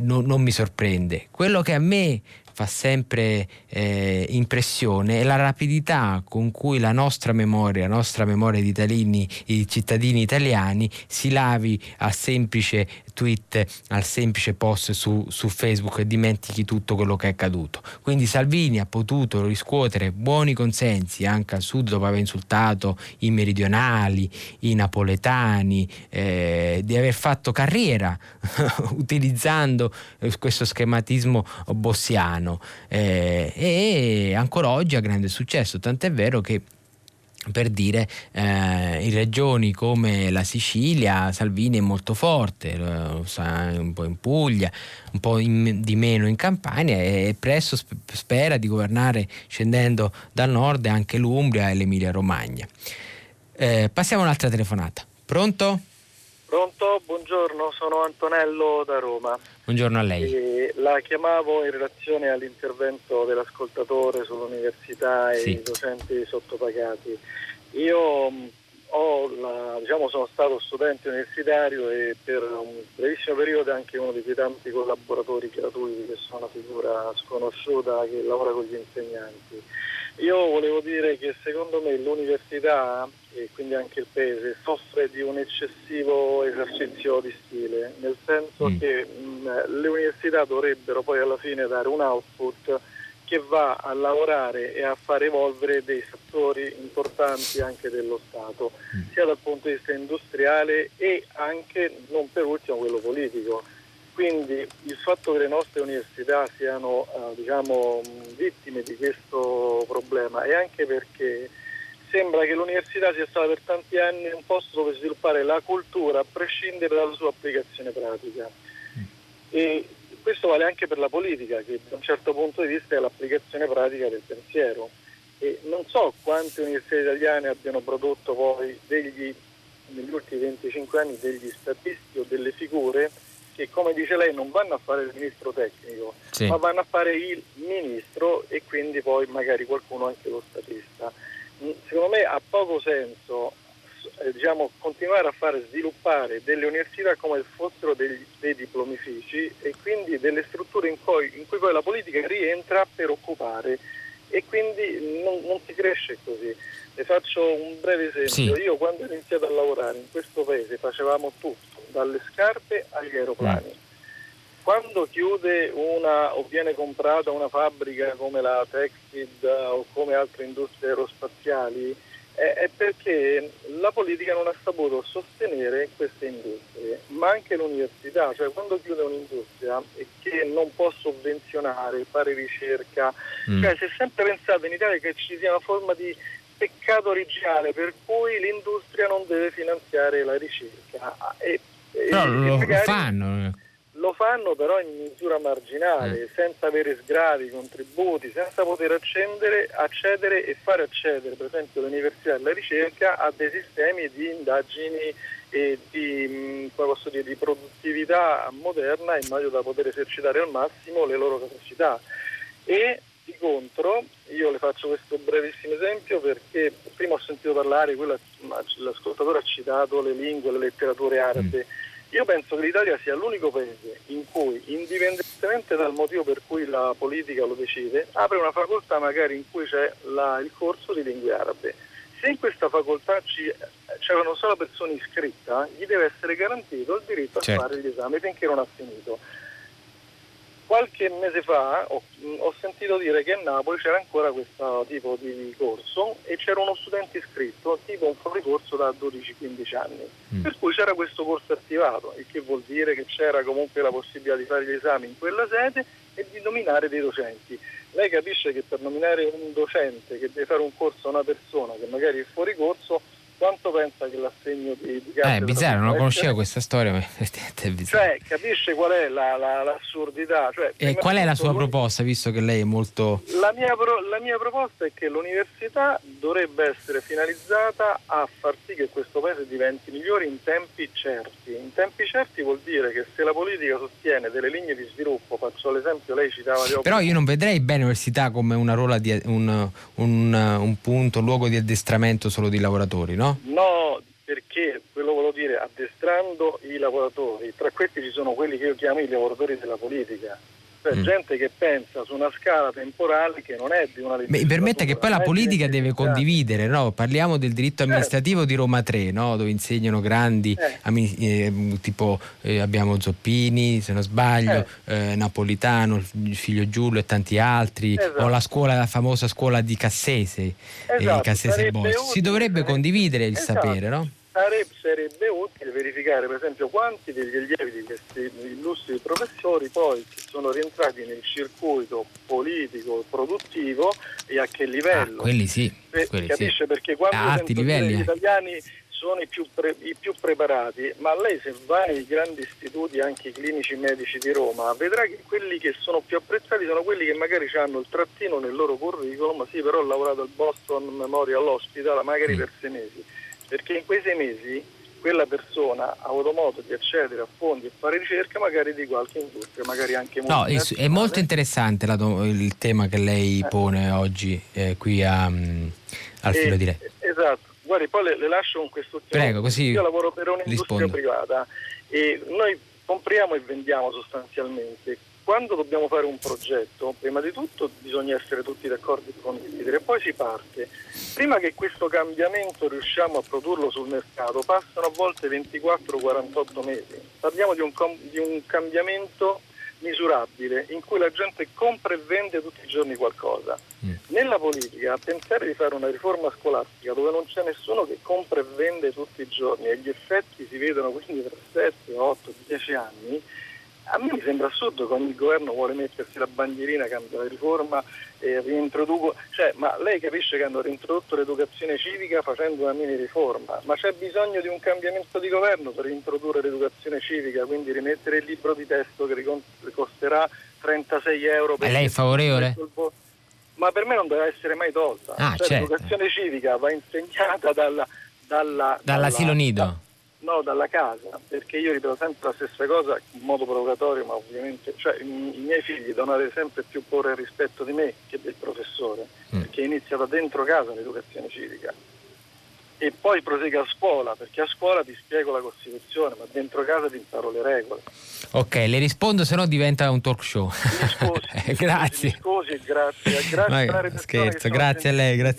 non mi sorprende. Quello che a me fa sempre impressione è la rapidità con cui la nostra memoria di cittadini italiani si lavi al semplice tweet, al semplice post su Facebook, e dimentichi tutto quello che è accaduto. Quindi Salvini ha potuto riscuotere buoni consensi anche al sud, dopo aver insultato i meridionali, i napoletani, di aver fatto carriera utilizzando questo schematismo bossiano. E ancora oggi ha grande successo, tant'è vero che, per dire, in regioni come la Sicilia Salvini è molto forte, un po' in Puglia, un po' di meno in Campania, e presto spera di governare scendendo dal nord anche l'Umbria e l'Emilia Romagna. Passiamo a un'altra telefonata. Pronto? Pronto, buongiorno, sono Antonello da Roma. Buongiorno a lei. La chiamavo in relazione all'intervento dell'ascoltatore sull'università e i docenti sottopagati. Io sono stato studente universitario e per un brevissimo periodo anche uno dei più tanti collaboratori gratuiti, che sono una figura sconosciuta che lavora con gli insegnanti. Io volevo dire che secondo me l'università, e quindi anche il paese, soffre di un eccessivo esercizio di stile, nel senso che le università dovrebbero poi alla fine dare un output che va a lavorare e a far evolvere dei settori importanti anche dello Stato, sia dal punto di vista industriale e anche, non per ultimo, quello politico. Quindi il fatto che le nostre università siano vittime di questo problema è anche perché sembra che l'università sia stata per tanti anni un posto dove sviluppare la cultura a prescindere dalla sua applicazione pratica. E questo vale anche per la politica, che da un certo punto di vista è l'applicazione pratica del pensiero. E non so quante università italiane abbiano prodotto poi negli ultimi 25 anni degli statisti o delle figure che, come dice lei, non vanno a fare il ministro tecnico, ma vanno a fare il ministro, e quindi poi magari qualcuno anche lo statista. Secondo me ha poco senso continuare a far sviluppare delle università come fossero dei diplomifici, e quindi delle strutture in cui poi la politica rientra per occupare, e quindi non si cresce così. Le faccio un breve esempio. Io quando ho iniziato a lavorare in questo paese facevamo tutto, dalle scarpe agli aeroplani. Quando chiude o viene comprata una fabbrica come la Texid o come altre industrie aerospaziali, è perché la politica non ha saputo sostenere queste industrie, ma anche l'università. Cioè, quando chiude un'industria che non può sovvenzionare, fare ricerca, cioè si è sempre pensato in Italia che ci sia una forma di peccato originale per cui l'industria non deve finanziare la ricerca. Però lo fanno però in misura marginale, senza avere sgravi, contributi, senza poter accedere e fare accedere, per esempio, l'università e la ricerca a dei sistemi di indagini e di produttività moderna, in modo da poter esercitare al massimo le loro capacità. E incontro. Io le faccio questo brevissimo esempio perché prima ho sentito parlare, l'ascoltatore ha citato le lingue, le letterature arabe. Io penso che l'Italia sia l'unico paese in cui, indipendentemente dal motivo per cui la politica lo decide, apre una facoltà magari in cui c'è il corso di lingue arabe. Se in questa facoltà c'è una sola persona iscritta, gli deve essere garantito il diritto a fare gli esami finché non ha finito. Qualche mese fa ho sentito dire che a Napoli c'era ancora questo tipo di corso e c'era uno studente iscritto, tipo un fuoricorso da 12-15 anni, per cui c'era questo corso attivato, il che vuol dire che c'era comunque la possibilità di fare gli esami in quella sede e di nominare dei docenti. Lei capisce che per nominare un docente che deve fare un corso a una persona che magari è fuori corso, quanto pensa che l'assegno di carta... è bizzarro, non conoscevo questa storia, ma è bizzarro. Cioè, capisce qual è l'assurdità? Cioè, e qual è la sua proposta, visto che lei è molto... La mia proposta è che l'università dovrebbe essere finalizzata a far sì che questo paese diventi migliore in tempi certi. In tempi certi vuol dire che se la politica sostiene delle linee di sviluppo, faccio l'esempio, lei citava... Però io non vedrei bene l'università come una rola di un punto, un luogo di addestramento solo di lavoratori, no? No, perché quello volevo dire, addestrando i lavoratori, tra questi ci sono quelli che io chiamo i lavoratori della politica, cioè gente che pensa su una scala temporale che non è di una legge. Mi permette che poi la politica deve condividere, no? Parliamo del diritto amministrativo di Roma 3, no? Dove insegnano grandi tipo abbiamo Zoppini, se non sbaglio, Napolitano, il figlio Giulio e tanti altri, o la famosa scuola di Cassese, Cassese Bossi. Si dovrebbe condividere il sapere, no? Sarebbe utile verificare per esempio quanti degli allievi di questi illustri professori poi sono rientrati nel circuito politico produttivo e a che livello. Quelli sì, capisce? Perché quando gli italiani sono i più preparati, ma lei se va nei grandi istituti, anche i clinici medici di Roma, vedrà che quelli che sono più apprezzati sono quelli che magari hanno il trattino nel loro curriculum, sì però ho lavorato al Boston Memorial Hospital magari per 6 mesi. Perché in quei 6 mesi quella persona ha avuto modo di accedere a fondi e fare ricerca magari di qualche industria, magari anche molto. No, è molto interessante il tema che lei pone oggi qui al filo di lei. Esatto, guardi, poi le lascio con questo tema. Prego, così io lavoro per un'industria privata e noi compriamo e vendiamo sostanzialmente. Quando dobbiamo fare un progetto, prima di tutto bisogna essere tutti d'accordo con il leader e poi si parte. Prima che questo cambiamento riusciamo a produrlo sul mercato passano a volte 24-48 mesi. Parliamo di un cambiamento misurabile in cui la gente compra e vende tutti i giorni qualcosa. Nella politica pensare di fare una riforma scolastica dove non c'è nessuno che compra e vende tutti i giorni e gli effetti si vedono quindi tra 7, 8, 10 anni, a me mi sembra assurdo che ogni governo vuole mettersi la bandierina, cambia la riforma e reintroduco, cioè, ma lei capisce che hanno reintrodotto l'educazione civica facendo una mini riforma, ma c'è bisogno di un cambiamento di governo per reintrodurre l'educazione civica, quindi rimettere il libro di testo che costerà 36 euro. Ma lei è favorevole? Ma per me non deve essere mai tolta, l'educazione civica va insegnata dall'asilo nido. No, dalla casa, perché io ripeto sempre la stessa cosa in modo provocatorio, ma ovviamente i miei figli devono avere sempre più cuore e rispetto di me che del professore, perché inizia da dentro casa l'educazione civica e poi prosegue a scuola, perché a scuola ti spiego la Costituzione, ma dentro casa ti imparo le regole. Ok, le rispondo, se no diventa un talk show. Grazie a lei.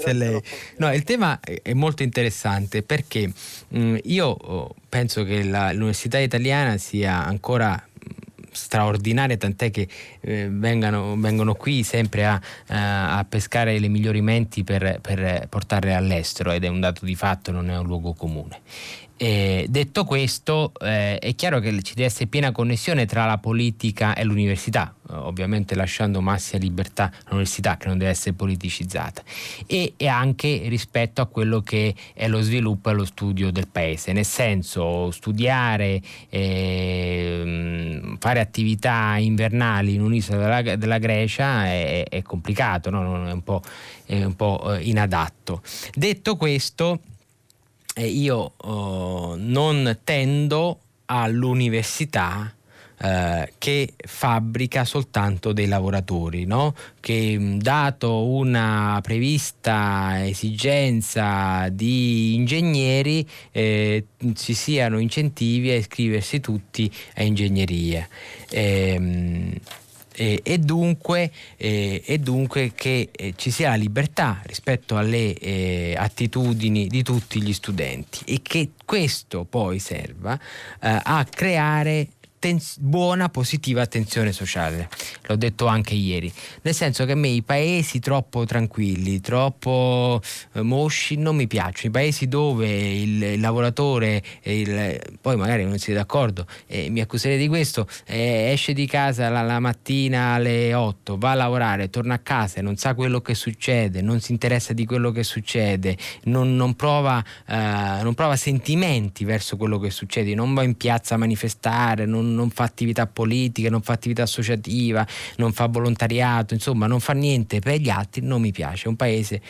No, il tema è molto interessante perché io penso che l'università italiana sia ancora straordinarie, tant'è che vengono qui sempre a pescare le migliori menti per portarle all'estero, ed è un dato di fatto, non è un luogo comune. Detto questo, è chiaro che ci deve essere piena connessione tra la politica e l'università, ovviamente lasciando massima libertà all'università, che non deve essere politicizzata, e anche rispetto a quello che è lo sviluppo e lo studio del paese, nel senso studiare, fare attività invernali in un'isola della Grecia è complicato, no? è un po' inadatto. Detto questo, io non tendo all'università che fabbrica soltanto dei lavoratori, no? Che dato una prevista esigenza di ingegneri ci siano incentivi a iscriversi tutti a ingegneria. E dunque che ci sia la libertà rispetto alle attitudini di tutti gli studenti, e che questo poi serva a creare buona, positiva tensione sociale. L'ho detto anche ieri, nel senso che a me i paesi troppo tranquilli, troppo mosci non mi piacciono. I paesi dove il lavoratore, poi magari non siete d'accordo, mi accuserete di questo, esce di casa la mattina alle 8, va a lavorare, torna a casa e non sa quello che succede, non si interessa di quello che succede, non prova sentimenti verso quello che succede, non va in piazza a manifestare, non fa attività politica, non fa attività associativa, non fa volontariato, insomma non fa niente per gli altri. Non mi piace, è un paese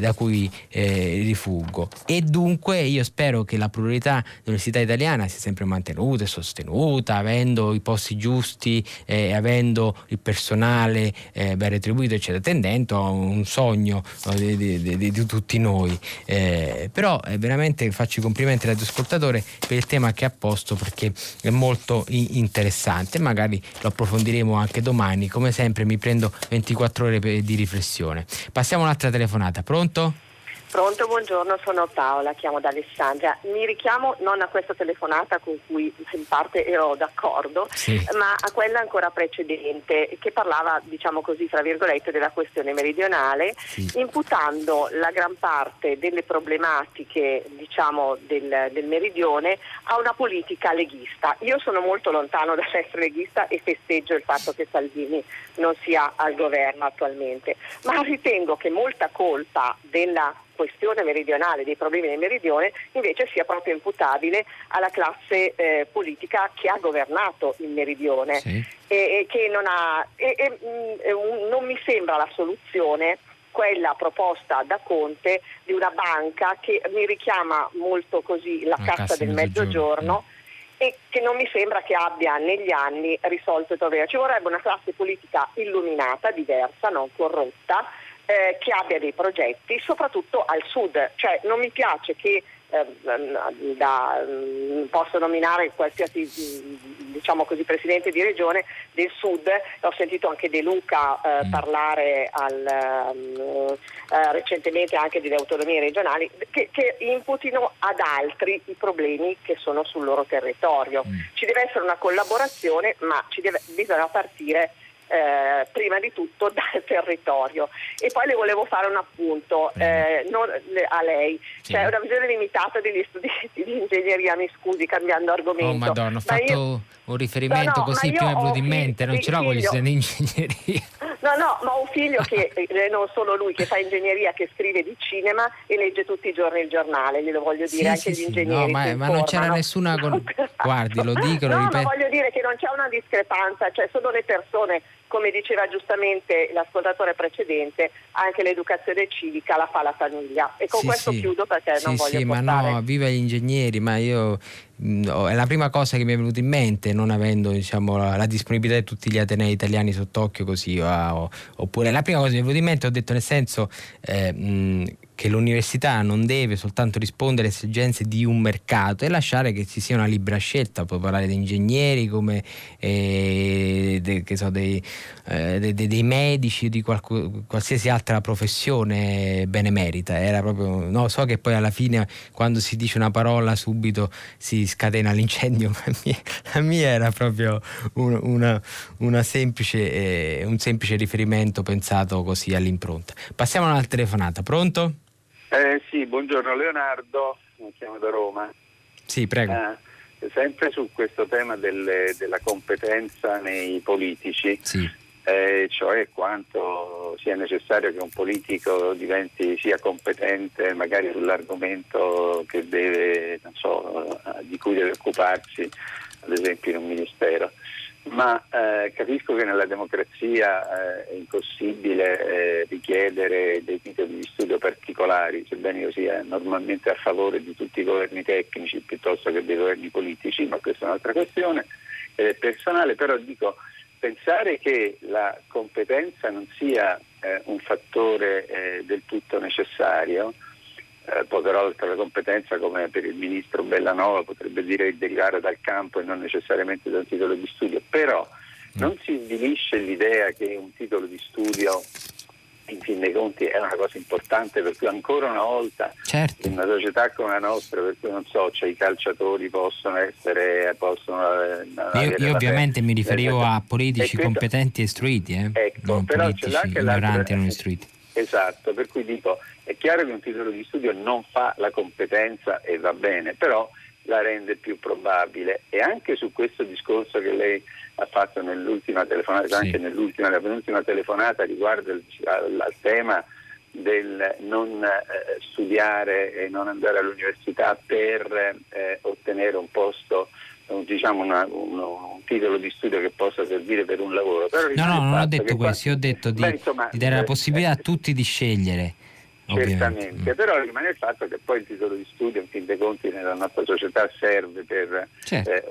da cui rifuggo. E dunque io spero che la pluralità dell'università italiana sia sempre mantenuta e sostenuta, avendo i posti giusti, avendo il personale ben retribuito, eccetera, tendendo a un sogno di tutti noi. Però veramente faccio i complimenti al radioascoltatore per il tema che ha posto, perché è molto interessante, magari lo approfondiremo anche domani. Come sempre mi prendo 24 ore di riflessione. Passiamo un'altra telefonata. Pronto? Pronto, buongiorno, sono Paola, chiamo da Alessandria. Mi richiamo non a questa telefonata con cui in parte ero d'accordo, sì, ma a quella ancora precedente, che parlava, diciamo così, tra virgolette, della questione meridionale, sì, imputando la gran parte delle problematiche, diciamo, del meridione a una politica leghista. Io sono molto lontano dall'essere leghista e festeggio il fatto che Salvini non sia al governo attualmente, ma ritengo che molta colpa della questione meridionale, dei problemi del meridione, invece sia proprio imputabile alla classe politica che ha governato il meridione, sì, e che non ha non mi sembra la soluzione quella proposta da Conte di una banca che mi richiama molto così la cassa del mezzogiorno, e che non mi sembra che abbia negli anni risolto il problema. Ci vorrebbe una classe politica illuminata, diversa, non corrotta, che abbia dei progetti, soprattutto al sud. Cioè non mi piace che posso nominare qualsiasi, diciamo così, presidente di regione del sud. Ho sentito anche De Luca parlare recentemente anche delle autonomie regionali, che imputino ad altri i problemi che sono sul loro territorio. Ci deve essere una collaborazione, ma bisogna partire prima di tutto dal territorio. E poi le volevo fare un appunto a lei, sì, cioè una visione limitata degli studenti di ingegneria, mi scusi, cambiando argomento. Oh Madonna, ho fatto un riferimento così che mi è venuto in mente, non ce l'ho con gli studenti di ingegneria. No, ma ho un figlio che non solo lui, che fa ingegneria, che scrive di cinema e legge tutti i giorni il giornale, glielo voglio dire, sì, anche sì, gli ingegneri. No, ma non c'era nessuna guardi, lo dicono. No, ma voglio dire che non c'è una discrepanza, cioè sono le persone, come diceva giustamente l'ascoltatore precedente, anche l'educazione civica la fa la famiglia. E con questo chiudo, perché non voglio portare... ma no, viva gli ingegneri, ma io... è la prima cosa che mi è venuta in mente, non avendo, diciamo, la disponibilità di tutti gli atenei italiani sott'occhio così, oppure la prima cosa che mi è venuta in mente, ho detto, nel senso che l'università non deve soltanto rispondere alle esigenze di un mercato e lasciare che ci sia una libera scelta. Puoi parlare di ingegneri come dei medici o di qualsiasi altra professione benemerita. Era proprio, no, so che poi alla fine quando si dice una parola subito si scatena l'incendio, ma la mia era proprio un semplice riferimento pensato così all'impronta. Passiamo alla telefonata. Pronto? Sì, buongiorno Leonardo, mi chiamo da Roma. Sì, prego. Sempre su questo tema della competenza nei politici, sì, cioè quanto sia necessario che un politico sia competente magari sull'argomento che deve, di cui deve occuparsi, ad esempio in un ministero. Ma capisco che nella democrazia è impossibile richiedere dei titoli di studio particolari, sebbene io sia normalmente a favore di tutti i governi tecnici piuttosto che dei governi politici, ma questa è un'altra questione. personale, però dico, pensare che la competenza non sia un fattore del tutto necessario, poi però la competenza, come per il ministro Bellanova, potrebbe dire derivare dal campo e non necessariamente da un titolo di studio, però non si svilisce l'idea che un titolo di studio in fin dei conti è una cosa importante, per cui ancora una volta in una società come la nostra, per cui non so, cioè i calciatori possono avere ovviamente mi riferivo a politici competenti e istruiti, ecco, non però politici ignoranti e non istruiti. Esatto, per cui dico, è chiaro che un titolo di studio non fa la competenza e va bene, però la rende più probabile. E anche su questo discorso che lei ha fatto nell'ultima telefonata, sì, anche nella penultima telefonata, riguardo al tema del non studiare e non andare all'università per ottenere un posto, diciamo un titolo di studio che possa servire per un lavoro. Però no, non ho detto questo, io ho detto di dare la possibilità a tutti di scegliere. Certamente, però rimane il fatto che poi il titolo di studio, in fin dei conti, nella nostra società serve per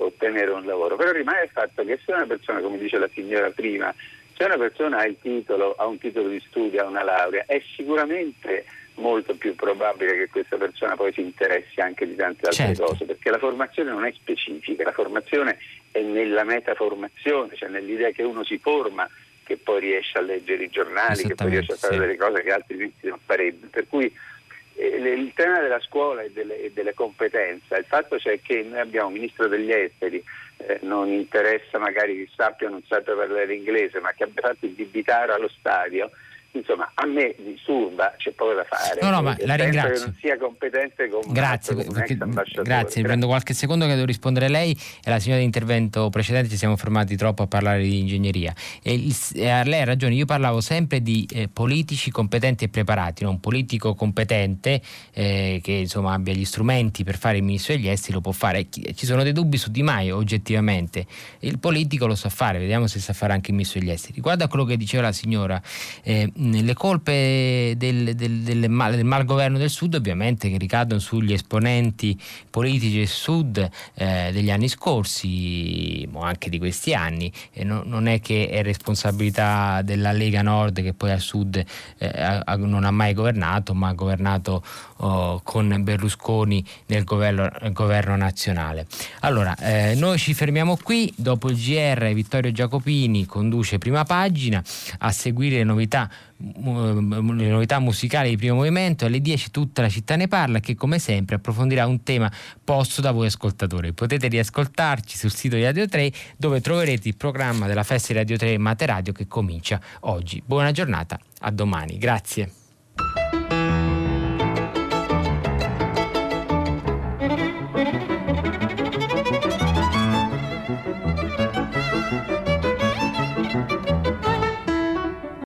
ottenere un lavoro. Però rimane il fatto che se una persona, come dice la signora prima, se una persona ha il titolo, ha un titolo di studio, ha una laurea, è sicuramente molto più probabile che questa persona poi si interessi anche di tante altre cose, perché la formazione non è specifica, la formazione è nella metaformazione, cioè nell'idea che uno si forma, che poi riesce a leggere i giornali, che poi riesce a fare delle cose che altrimenti non farebbe. Per cui il tema della scuola e delle competenze, il fatto cioè che noi abbiamo un ministro degli esteri, non interessa magari che sappia o non sappia parlare inglese, ma che abbia fatto il bibitaro allo stadio, insomma a me disturba, c'è poco da fare. No, ma la ringrazio. Che non sia competente come grazie, prendo qualche secondo che devo rispondere a lei e alla signora di intervento precedente. Ci siamo fermati troppo a parlare di ingegneria e lei ha ragione, io parlavo sempre di politici competenti e preparati, no? Un politico competente che insomma abbia gli strumenti per fare il ministro degli esteri lo può fare. Ci sono dei dubbi su Di Maio, oggettivamente il politico lo sa fare, vediamo se sa fare anche il ministro degli esteri. Riguardo a quello che diceva la signora, le colpe del malgoverno del Sud ovviamente che ricadono sugli esponenti politici del Sud degli anni scorsi, o anche di questi anni, non è che è responsabilità della Lega Nord che poi al Sud non ha mai governato, ma ha governato con Berlusconi nel governo nazionale. Allora, noi ci fermiamo qui, dopo il GR Vittorio Giacopini conduce Prima Pagina, a seguire le novità musicali di Primo Movimento. Alle 10 Tutta la città ne parla, che come sempre approfondirà un tema posto da voi ascoltatori. Potete riascoltarci sul sito di Radio 3, dove troverete il programma della festa di Radio 3 Materadio che comincia oggi. Buona giornata, a domani, grazie.